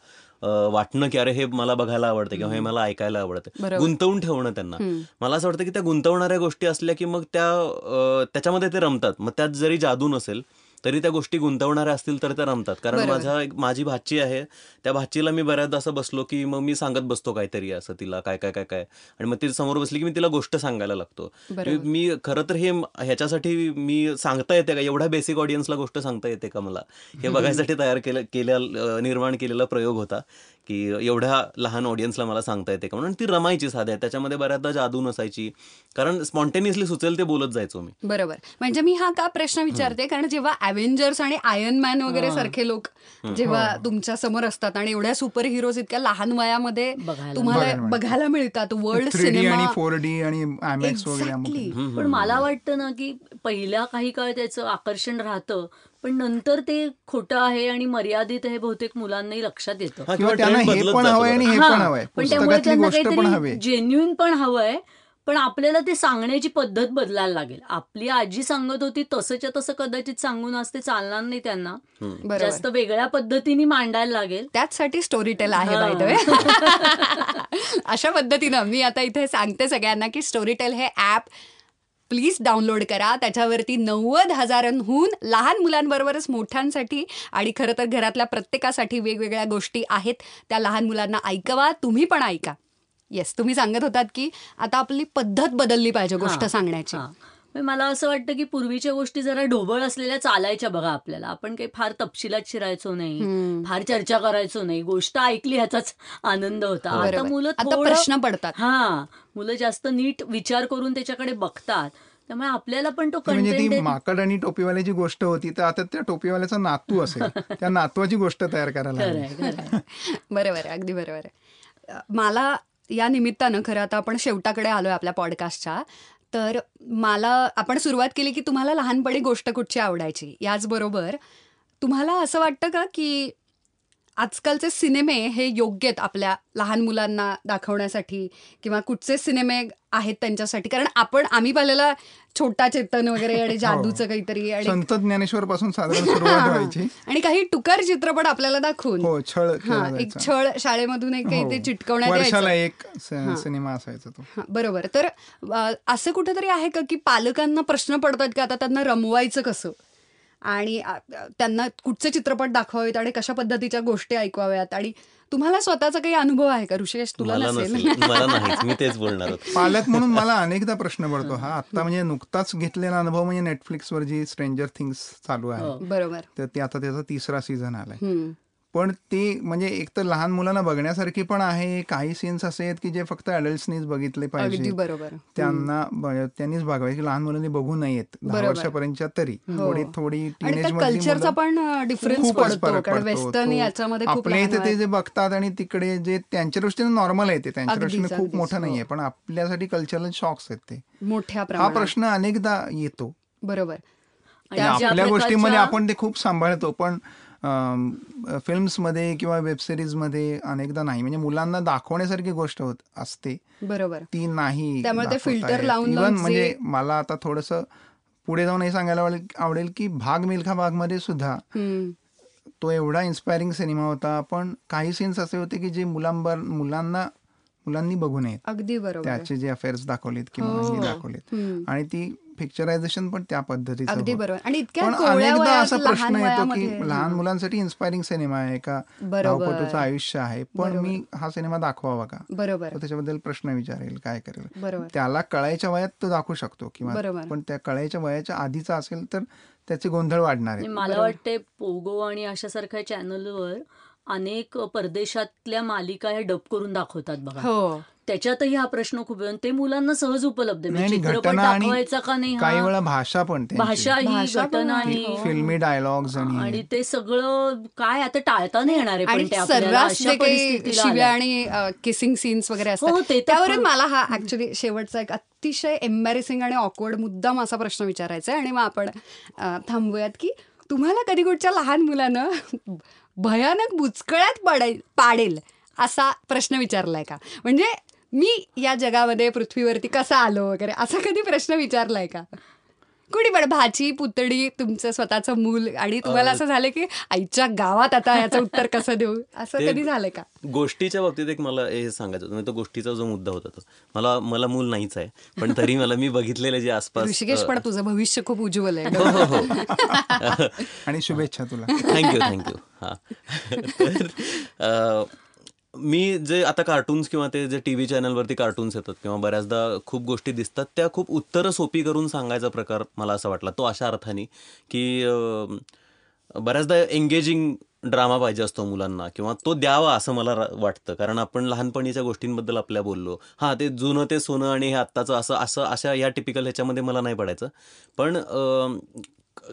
वाटणं की अरे हे मला बघायला आवडतं किंवा हे मला ऐकायला आवडतं, गुंतवून ठेवणं त्यांना. मला असं वाटतं की त्या गुंतवणाऱ्या गोष्टी असल्या की मग त्या त्याच्यामध्ये ते रमतात. मग त्यात जरी जादू नसेल तरी त्या गोष्टी गुंतवणाऱ्या असतील तर त्या रमतात. कारण माझा एक माझी भाची आहे, त्या भाचीला मी बऱ्याचदा असं बसलो की मग मी सांगत बसतो काहीतरी असं तिला काय काय काय काय आणि मग ती समोर बसली की मी तिला गोष्ट सांगायला लागतो. मी खरं तर हे ह्याच्यासाठी मी सांगता येते का, एवढ्या बेसिक ऑडियन्सला गोष्ट सांगता येते का मला हे बघायसाठी तयार केलं केल्या निर्माण केलेला प्रयोग होता की एवढ्या लहान ऑडियन्सला मला सांगता येते का म्हणून. ती रमायची साध्या, त्याच्यामध्ये बऱ्याचदा जादू नसायची कारण स्पॉन्टेनियसली सुचेल ते बोलत जायचो मी. बरोबर. म्हणजे मी हा का प्रश्न विचारते कारण जेव्हा अव्हेंजर्स आणि आयर्न मॅन वगैरे सारखे लोक जेव्हा तुमच्या समोर असतात आणि एवढ्या सुपर हिरोज इतक्या लहान वयामध्ये तुम्हाला बघायला मिळतात वर्ल्ड सिनेमा फोर डी आणि आयमॅक्स वगैरे. पण मला वाटतं ना की पहिला काही काळ त्याचं आकर्षण राहतं पण नंतर ते खोटं आहे आणि मर्यादित हे बहुतेक मुलांनाही लक्षात येतं. पण त्यामुळे त्यांना काहीतरी जेन्युइन पण हवंय पण आपल्याला ते सांगण्याची पद्धत बदलायला लागेल. आपली आजी सांगत होती तसंच्या तसं कदाचित सांगून आज ते चालणार नाही, त्यांना जास्त वेगळ्या पद्धतीने मांडायला लागेल. त्याचसाठी स्टोरीटेल आहे बाय द वे. अशा पद्धतीनं मी आता इथे सांगते सगळ्यांना की स्टोरीटेल हे ऍप प्लीज डाउनलोड करा. त्याच्यावरती नव्वद हजारांहून लहान मुलांबरोबरच मोठ्यांसाठी आणि खरं तर घरातल्या प्रत्येकासाठी वेगवेगळ्या गोष्टी आहेत, त्या लहान मुलांना ऐकवा, तुम्ही पण ऐका. येस, तुम्ही सांगत होतात की आता आपली पद्धत बदलली पाहिजे गोष्ट सांगण्याची. मला असं वाटतं की पूर्वीच्या गोष्टी जरा ढोबळ असलेल्या चालायच्या बघा आपल्याला. आपण काही फार तपशिलात शिरायचो नाही, फार चर्चा करायचो नाही, गोष्ट ऐकली ह्याचाच आनंद होता. आता मुलं आता प्रश्न पडतात, हा मुलं जास्त नीट विचार करून त्याच्याकडे बघतात, त्यामुळे आपल्याला पण तो कंटेंट. माकड आणि टोपीवाल्याची गोष्ट होती तर आता त्या टोपीवाल्याचा नातू असेल, त्या नातवाची गोष्ट तयार करायला. बरोबर आहे, अगदी बरोबर आहे. मला या निमित्तानं खरं आता आपण शेवटाकडे आलोय आपल्या पॉडकास्टच्या, तर मला आपण सुरुवात केली की तुम्हाला लहानपणी गोष्ट कुठची आवडायची, याचबरोबर तुम्हाला असं वाटतं का की आजकालचे सिनेमे हे योग्य आहेत आपल्या लहान मुलांना दाखवण्यासाठी किंवा कुठचे सिनेमे आहेत त्यांच्यासाठी? कारण आपण आम्ही पाहिलेला छोटा चेतन वगैरे आणि जादूचं काहीतरी आणि संत ज्ञानेश्वर पासून साधारण सुरुवात व्हायची आणि काही टुकार चित्रपट आपल्याला दाखवून हा एक छळ शाळेमधून एक काही ते चिटकवण्यात एक सिनेमा असायचा तो. बरोबर, तर असं कुठेतरी आहे का की पालकांना प्रश्न पडतात की आता त्यांना रमवायचं कसं आणि त्यांना कुठचे चित्रपट दाखवावेत आणि कशा पद्धतीच्या गोष्टी ऐकवाव्यात? आणि तुम्हाला स्वतःचा काही अनुभव आहे का ऋषिकेश? तुला नसेल. मला नाही, मी तेच बोलणार होतो. पालक म्हणून मला अनेकदा प्रश्न पडतो हा. आता म्हणजे नुकताच घेतलेला अनुभव म्हणजे नेटफ्लिक्सवर जी स्ट्रेंजर थिंग्स चालू आहे, बरोबर, तर ते आता त्याचा तिसरा सीझन आलाय. पण ते म्हणजे एक तर लहान मुलांना बघण्यासारखी पण आहे, काही सीन्स असे आहेत की जे फक्त अडल्ट्सनीच बघितले पाहिजे, त्यांना त्यांनीच बघायचे, लहान मुलांनी बघू नयेत दहा वर्षापर्यंतच्या तरी. थोडी थोडी टीनेज कल्चरचा पण डिफरन्स पडतो कारण वेस्टर्न याच्यामध्ये आपल्या इथे ते जे बघतात आणि तिकडे जे त्यांच्या दृष्टीने नॉर्मल आहे ते त्यांच्या दृष्टीने खूप मोठं नाहीये, पण आपल्यासाठी कल्चरल शॉक्स आहेत ते मोठ्या. हा प्रश्न अनेकदा येतो. बरोबर, आपल्या गोष्टीमध्ये आपण ते खूप सांभाळतो पण फिल्म्समध्ये किंवा वेब सिरीजमध्ये अनेकदा नाही, म्हणजे मुलांना दाखवण्यासारखी गोष्ट होत असते. बरोबर, ती नाही. त्यामुळे ते फिल्टर लावून म्हणजे मला आता थोडंसं पुढे जाऊन हे सांगायला आवडेल की भाग मिल्खा भाग मध्ये सुद्धा तो एवढा इन्स्पायरिंग सिनेमा होता पण काही सीन्स असे होते की जे मुलांबर मुलांना मुलांनी बघू नयेत. अगदी बरोबर, त्याचे जे अफेअर्स दाखवलेत किंवा दाखवलेत आणि ती पिक्चरायझेशन पण त्या पद्धतीचं. अगदी बरोबर. आणि अनेकदा असा प्रश्न येतो की लहान मुलांसाठी इन्स्पायरिंग सिनेमा आहे का, धावपटूचं आयुष्य आहे पण मी हा सिनेमा दाखवावा का? बरोबर, त्याच्याबद्दल प्रश्न विचारेल, काय करेल, त्याला कळायच्या वयात तो दाखवू शकतो किंवा पण त्या कळायच्या वयाच्या आधीचा असेल तर त्याचे गोंधळ वाढणार आहे. मला वाटते पोगो आणि अशा सारख्या चॅनलवर अनेक परदेशातल्या मालिका हे डब करून दाखवतात बघा, त्याच्यातही हा प्रश्न खूप येऊन ते मुलांना सहज उपलब्ध आहे. चित्रपट दाखवायचा का नाही, काही वेळा भाषा पण भाषा ही घटना ही फिल्मी डायलॉग्स आणि ते सगळं काय आता टाळता नाही येणार आहे. आणि किसिंग सीन्स वगैरे असतात त्यावरून मला हा ऍक्च्युली शेवटचा एक अतिशय एम्बॅरेसिंग आणि ऑकवर्ड मुद्दाम असा प्रश्न विचारायचा आहे आणि मग आपण थांबूयात की तुम्हाला कधी कुठच्या लहान मुलानं भयानक बुचकळ्यात पाडेल पाडेल असा प्रश्न विचारलाय का? म्हणजे मी या जगामध्ये पृथ्वीवरती कसा आलो वगैरे असा कधी प्रश्न विचारलाय का कुणी? पण भाची पुतळी तुमचं स्वतःचं मूल आणि तुम्हाला असं झालं की आईच्या गावात आता याचं उत्तर कसं देऊ, असं कधी झालंय का? गोष्टीच्या बाबतीत एक मला हे सांगायचं होतं, तो गोष्टीचा जो मुद्दा होता तो मला मला मूल नाहीच आहे पण तरी मला मी बघितलेलं जे आसपास. ऋषिकेश, पण तुझं भविष्य खूप उज्ज्वल आहे आणि शुभेच्छा तुला. Thank you thank you. हा, मी जे आता कार्टून्स किंवा ते जे टी व्ही चॅनलवरती कार्टून्स येतात किंवा बऱ्याचदा खूप गोष्टी दिसतात त्या खूप उत्तरं सोपी करून सांगायचा प्रकार मला असा वाटला तो, अशा अर्थाने की बऱ्याचदा एंगेजिंग ड्रामा पाहिजे असतो मुलांना किंवा तो द्यावा असं मला वाटतं. कारण आपण लहानपणीच्या गोष्टींबद्दल आपल्या बोललो, हां ते जुनं ते सोनं आणि हे आत्ताचं असं असं अशा या टिपिकल ह्याच्यामध्ये मला नाही पडायचं. पण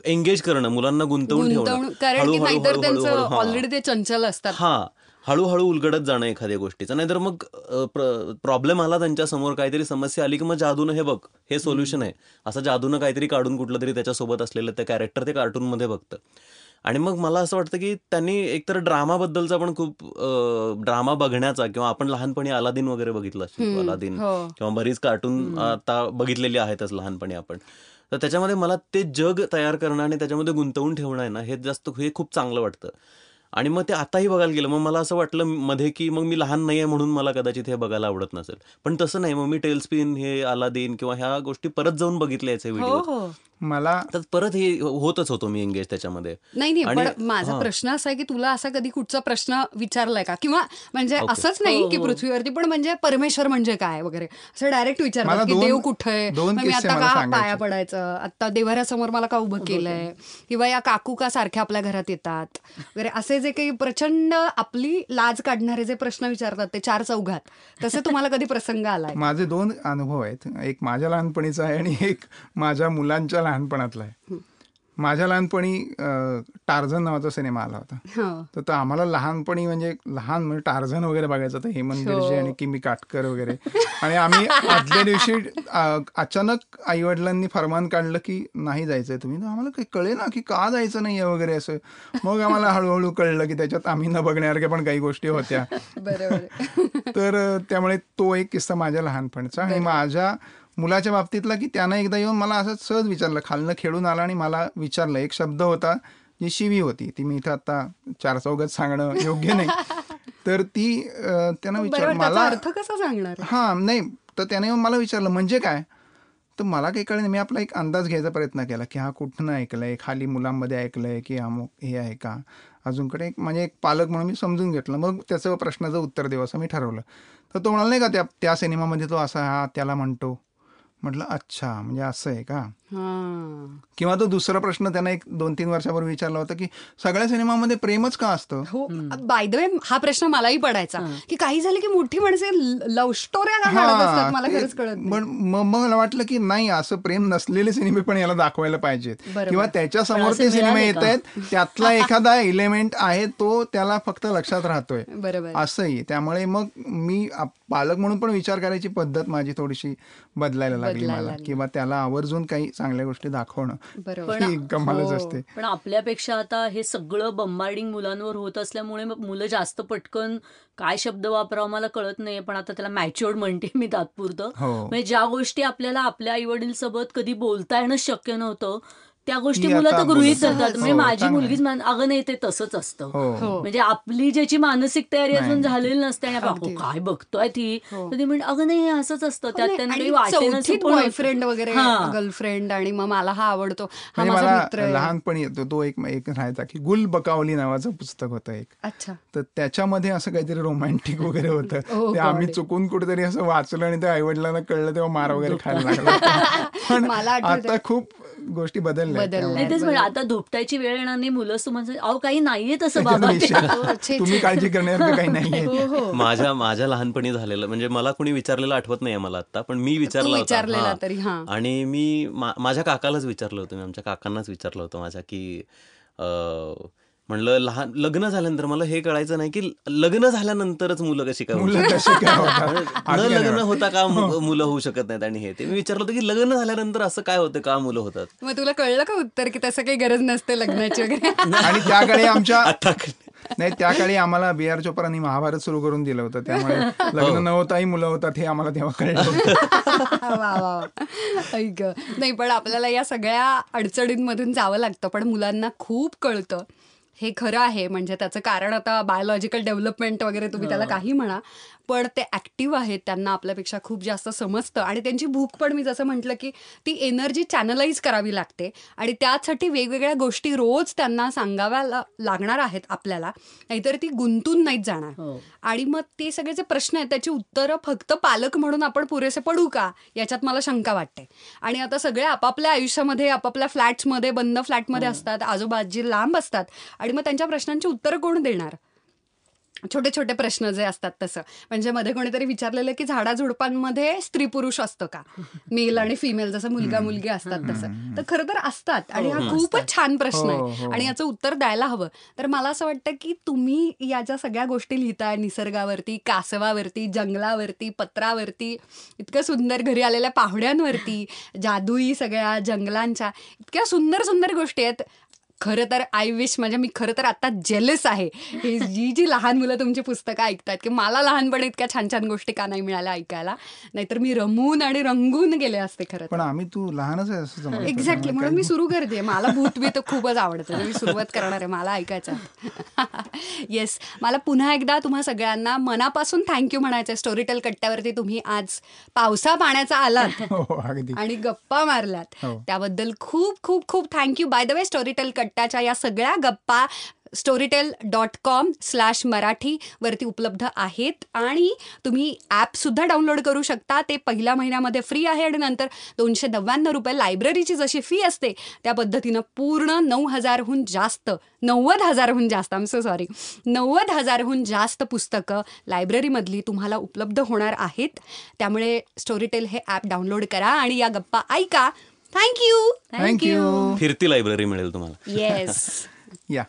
एंगेज करणं, मुलांना गुंतवून ठेवणं, कारण की नाहीतर त्यांचं ऑलरेडी ते चंचल असतात. हा, हळूहळू उलगडत जाणं एखाद्या गोष्टीचं. नाहीतर मग प्रॉब्लेम आला त्यांच्या समोर, काहीतरी समस्या आली की मग जादूनं हे बघ हे सोल्युशन आहे असं जादूनं काहीतरी काढून कुठलं तरी त्याच्यासोबत असलेलं ते कॅरेक्टर ते कार्टूनमध्ये बघतं. आणि मग मला असं वाटतं की त्यांनी एकतर ड्रामाबद्दलचा पण खूप, ड्रामा बघण्याचा, किंवा आपण लहानपणी अलादीन वगैरे बघितला असेल, अलादीन किंवा बरीच कार्टून आता बघितलेली आहेतच लहानपणी आपण, तर त्याच्यामध्ये मला ते जग तयार करणं आणि त्याच्यामध्ये गुंतवून ठेवणं आहे ना, हे जास्त हे खूप चांगलं वाटतं. आणि मग ते आताही बघायला गेलं मग मला असं वाटलं मध्ये की मग मी लहान नाही आहे म्हणून मला कदाचित हे बघायला आवडत नसेल, पण तसं नाही, मग मी टेलस्पिन हे अलादीन किंवा ह्या गोष्टी परत जाऊन बघितल्या याचे व्हिडिओ, मला तर परत हे होतच होतो मी एंगेज त्याच्यामध्ये. नाही नाही, पण माझा प्रश्न असा आहे की तुला असा कधी कुठचा प्रश्न विचारलाय का, किंवा म्हणजे असंच नाही की पृथ्वीवरती, पण म्हणजे परमेश्वर म्हणजे काय वगैरे असं डायरेक्ट विचारलं की देव कुठे आहे, मी आता का पाया पडायचं, आता देवाऱ्यासमोर मला का उभं केलंय, किंवा या काकू का सारख्या आपल्या घरात येतात वगैरे, असे जे काही प्रचंड आपली लाज काढणारे जे प्रश्न विचारतात ते चार चौघात, तसे तुम्हाला कधी प्रसंग आलाय? माझे दोन अनुभव आहेत, एक माझ्या लहानपणीचा आहे आणि एक माझ्या मुलांच्या लहानपणातला आहे. माझ्या लहानपणी टार्झन नावाचा सिनेमा आला होता, तर आम्हाला लहानपणी म्हणजे लहान म्हणजे टार्झन वगैरे बघायचं होतं, हेमंत गिरजे आणि किमी काटकर वगैरे. आणि आम्ही आदल्या दिवशी अचानक आईवडिलांनी फरमान काढलं की नाही जायचंय तुम्ही, तर आम्हाला काही कळे ना की का जायचं नाहीये वगैरे असं. मग आम्हाला हळूहळू कळलं की त्याच्यात आम्ही न बघण्यासारख्या पण काही गोष्टी होत्या. तर त्यामुळे तो एक किस्सा माझ्या लहानपणीचा. आणि माझ्या मुलाच्या बाबतीतला की त्यानं एकदा येऊन मला असंच सहज विचारलं, खालनं खेळून आला आणि मला विचारलं, एक शब्द होता जी शिवी होती, ती मी इथं आता चार चौघात सांगणं योग्य नाही, तर ती त्यानं विचार मला अर्थ कसा सांगणार, हा नाही, तर त्यानं येऊन मला विचारलं म्हणजे काय, तर मला काही कळलं नाही. मी आपला एक अंदाज घ्यायचा प्रयत्न केला की हा कुठनं ऐकलंय, खाली मुलांमध्ये ऐकलंय की अमुक हे आहे का, अजूनकडे एक म्हणजे एक पालक म्हणून मी समजून घेतलं, मग त्याचं प्रश्नाचं उत्तर देऊ असं मी ठरवलं. तर तो म्हणाला नाही का त्या त्या सिनेमामध्ये तो असा हा त्याला म्हणतो, म्हटलं अच्छा म्हणजे असं आहे का. किंवा तो दुसरा प्रश्न त्यांना एक दोन तीन वर्षापूर्वी विचारला होता की सगळ्या सिनेमामध्ये प्रेमच का असतं. हो, बाय द वे हा प्रश्न मलाही पडायचा की काही झालं की मोठी माणसे लव्ह स्टोरी का काढत असतात, मला खरंच कळत नाही. पण मला वाटलं की नाही, असं प्रेम नसलेले सिनेमे पण याला दाखवायला पाहिजेत, किंवा त्याच्यासमोर ते सिनेमे येत आहेत त्यातला एखादा एलिमेंट आहे तो त्याला फक्त लक्षात राहतोय, असंही. त्यामुळे मग मी पालक म्हणून पण विचार करायची पद्धत माझी थोडीशी बदलायला लागली मला, किंवा त्याला आवर्जून काही चांगल्या गोष्टी दाखवणं गमालच असते. पण आपल्यापेक्षा आता हे सगळं बंबार्डिंग मुलांवर होत असल्यामुळे मुलं जास्त पटकन काय शब्द वापरावं मला कळत नाही, पण आता त्याला मॅच्युअर्ड म्हणते मी तात्पुरतं, म्हणजे ज्या गोष्टी आपल्याला आपल्या आई वडील सोबत कधी बोलता येणं शक्य नव्हतं त्या गोष्टी मुलं तर गृहीत धरतात. म्हणजे माझी मुलगीच अगं नाही ते तसंच असतं, म्हणजे आपली ज्याची मानसिक तयारी अजून झालेली नसते आणि आपण काय बघतोय ती, तर ती म्हणजे अगं नाही हे असंच असतं, त्यात त्यांना बॉयफ्रेंड वगैरे गर्लफ्रेंड आणि मग मला हा आवडतो. लहानपणी येतो तो एक एक राहायचा की गुल बकावली नावाचं पुस्तक होतं एक, अच्छा, तर त्याच्यामध्ये असं काहीतरी रोमॅन्टिक वगैरे होतं, ते आम्ही चुकून कुठेतरी असं वाचलं आणि त्या आईवडिलांना कळलं तेव्हा मार वगैरे खायला लागला. पण आता खूप गोष्टी बदलल्या, तेच म्हणजे आता धुपटायची वेळ येणार नाही, मुलं म्हणजे अहो काही नाहीये तसं बाबा, तुम्ही काळजी करण्यासारखं काही नाहीये. माझ्या माझ्या लहानपणी झालेलं म्हणजे मला कोणी विचारलेलं आठवत नाही मला आता, पण मी विचारला होता, आणि मी माझ्या काकालाच विचारलं होतं, मी आमच्या काकांनाच विचारलं होतं माझ्या की म्हणलं लहान लग्न झाल्यानंतर मला हे कळायचं नाही की लग्न झाल्यानंतरच मुलं कशी काय, न लग्न होता का मुलं होऊ शकत नाहीत, आणि हे ते मी विचारलं होतं की लग्न झाल्यानंतर असं काय होतं का मुलं होतात. मग तुला कळलं का उत्तर की तसं काही गरज नसते लग्नाची वगैरे. आणि त्याकडे आमच्या नाही त्या काळी आम्हाला बी आर चोप्रांनी महाभारत सुरू करून दिलं होतं, त्यामुळे लग्न न होताही मुलं होतात हे आम्हाला तेव्हा कळलं नाही. पण आपल्याला या सगळ्या अडचणींमधून जावं लागतं, पण मुलांना खूप कळतं हे खरं आहे. म्हणजे त्याचं कारण आता बायोलॉजिकल डेव्हलपमेंट वगैरे तुम्ही त्याला काही म्हणा, पण ते ऍक्टिव्ह आहेत, त्यांना आपल्यापेक्षा खूप जास्त समजतं, आणि त्यांची भूक पण मी जसं म्हटलं की ती एनर्जी चॅनलाइज करावी लागते, आणि त्यासाठी वेगवेगळ्या गोष्टी रोज त्यांना सांगाव्या लागणार आहेत आपल्याला, नाहीतर ती गुंतून नाहीच जाणार. आणि मग ते सगळे जे प्रश्न आहेत त्याची उत्तरं फक्त पालक म्हणून आपण पुरेसे पडू का याच्यात मला शंका वाटते. आणि आता सगळे आपापल्या आयुष्यामध्ये आपापल्या फ्लॅट्समध्ये बंद फ्लॅटमध्ये असतात, आजोबाजी लांब असतात, आणि मग त्यांच्या प्रश्नांची उत्तरं कोण देणार, छोटे छोटे प्रश्न जे असतात तसं. म्हणजे मध्ये कोणीतरी विचारलेलं की झाडाझुडपांमध्ये स्त्री पुरुष असतो का, मेल आणि फिमेल, जसं मुलगा मुलगी असतात तसं. तर खरं तर असतात आणि हा खूपच छान प्रश्न आहे आणि याचं उत्तर द्यायला हवं. तर मला असं वाटतं की तुम्ही या ज्या सगळ्या गोष्टी लिहिताय, निसर्गावरती, कासवावरती, जंगलावरती, पत्रावरती, इतक्या सुंदर घरी आलेल्या पाहुण्यांवरती, जादुई सगळ्या जंगलांच्या, इतक्या सुंदर सुंदर गोष्टी आहेत. खरं तर आय विश, म्हणजे मी खरं तर आता जेलस आहे ही जी जी लहान मुलं तुमची पुस्तकं ऐकतात की मला लहानपणी इतक्या छान छान गोष्टी का नाही मिळाल्या ऐकायला, नाहीतर मी रमून आणि रंगून गेले असते खरं. पण आम्ही तू लहानच आहे असं एक्झॅक्टली, म्हणून मी सुरू करते. मला भूतबी तर खूपच आवडतं, मी सुरुवात करणार आहे, मला ऐकायचं. येस, मला पुन्हा एकदा तुम्हा सगळ्यांना मनापासून थँक्यू म्हणायचं आहे. स्टोरीटेल कट्ट्यावरती तुम्ही आज पावसा पाण्याचा आलात आणि गप्पा मारलात त्याबद्दल खूप खूप खूप thank you. By the way, स्टोरीटेल कट्ट्याच्या या सगळ्या गप्पा स्टोरीटेल dot com slash Marathi वरती उपलब्ध आहेत आणि तुम्ही ॲपसुद्धा डाउनलोड करू शकता. ते पहिल्या महिन्यामध्ये फ्री आहे आणि नंतर दोनशे नव्याण्णव रुपये लायब्ररीची जशी फी असते त्या पद्धतीनं पूर्ण नऊ हजारहून जास्त नव्वद हजारहून जास्त आम सो सॉरी नव्वद हजारहून जास्त पुस्तकं लायब्ररीमधली तुम्हाला उपलब्ध होणार आहेत. त्यामुळे स्टोरीटेल हे ॲप डाउनलोड करा आणि या गप्पा ऐका. Thank you thank you. फिरती लायब्ररी मिळेल तुम्हाला. येस या.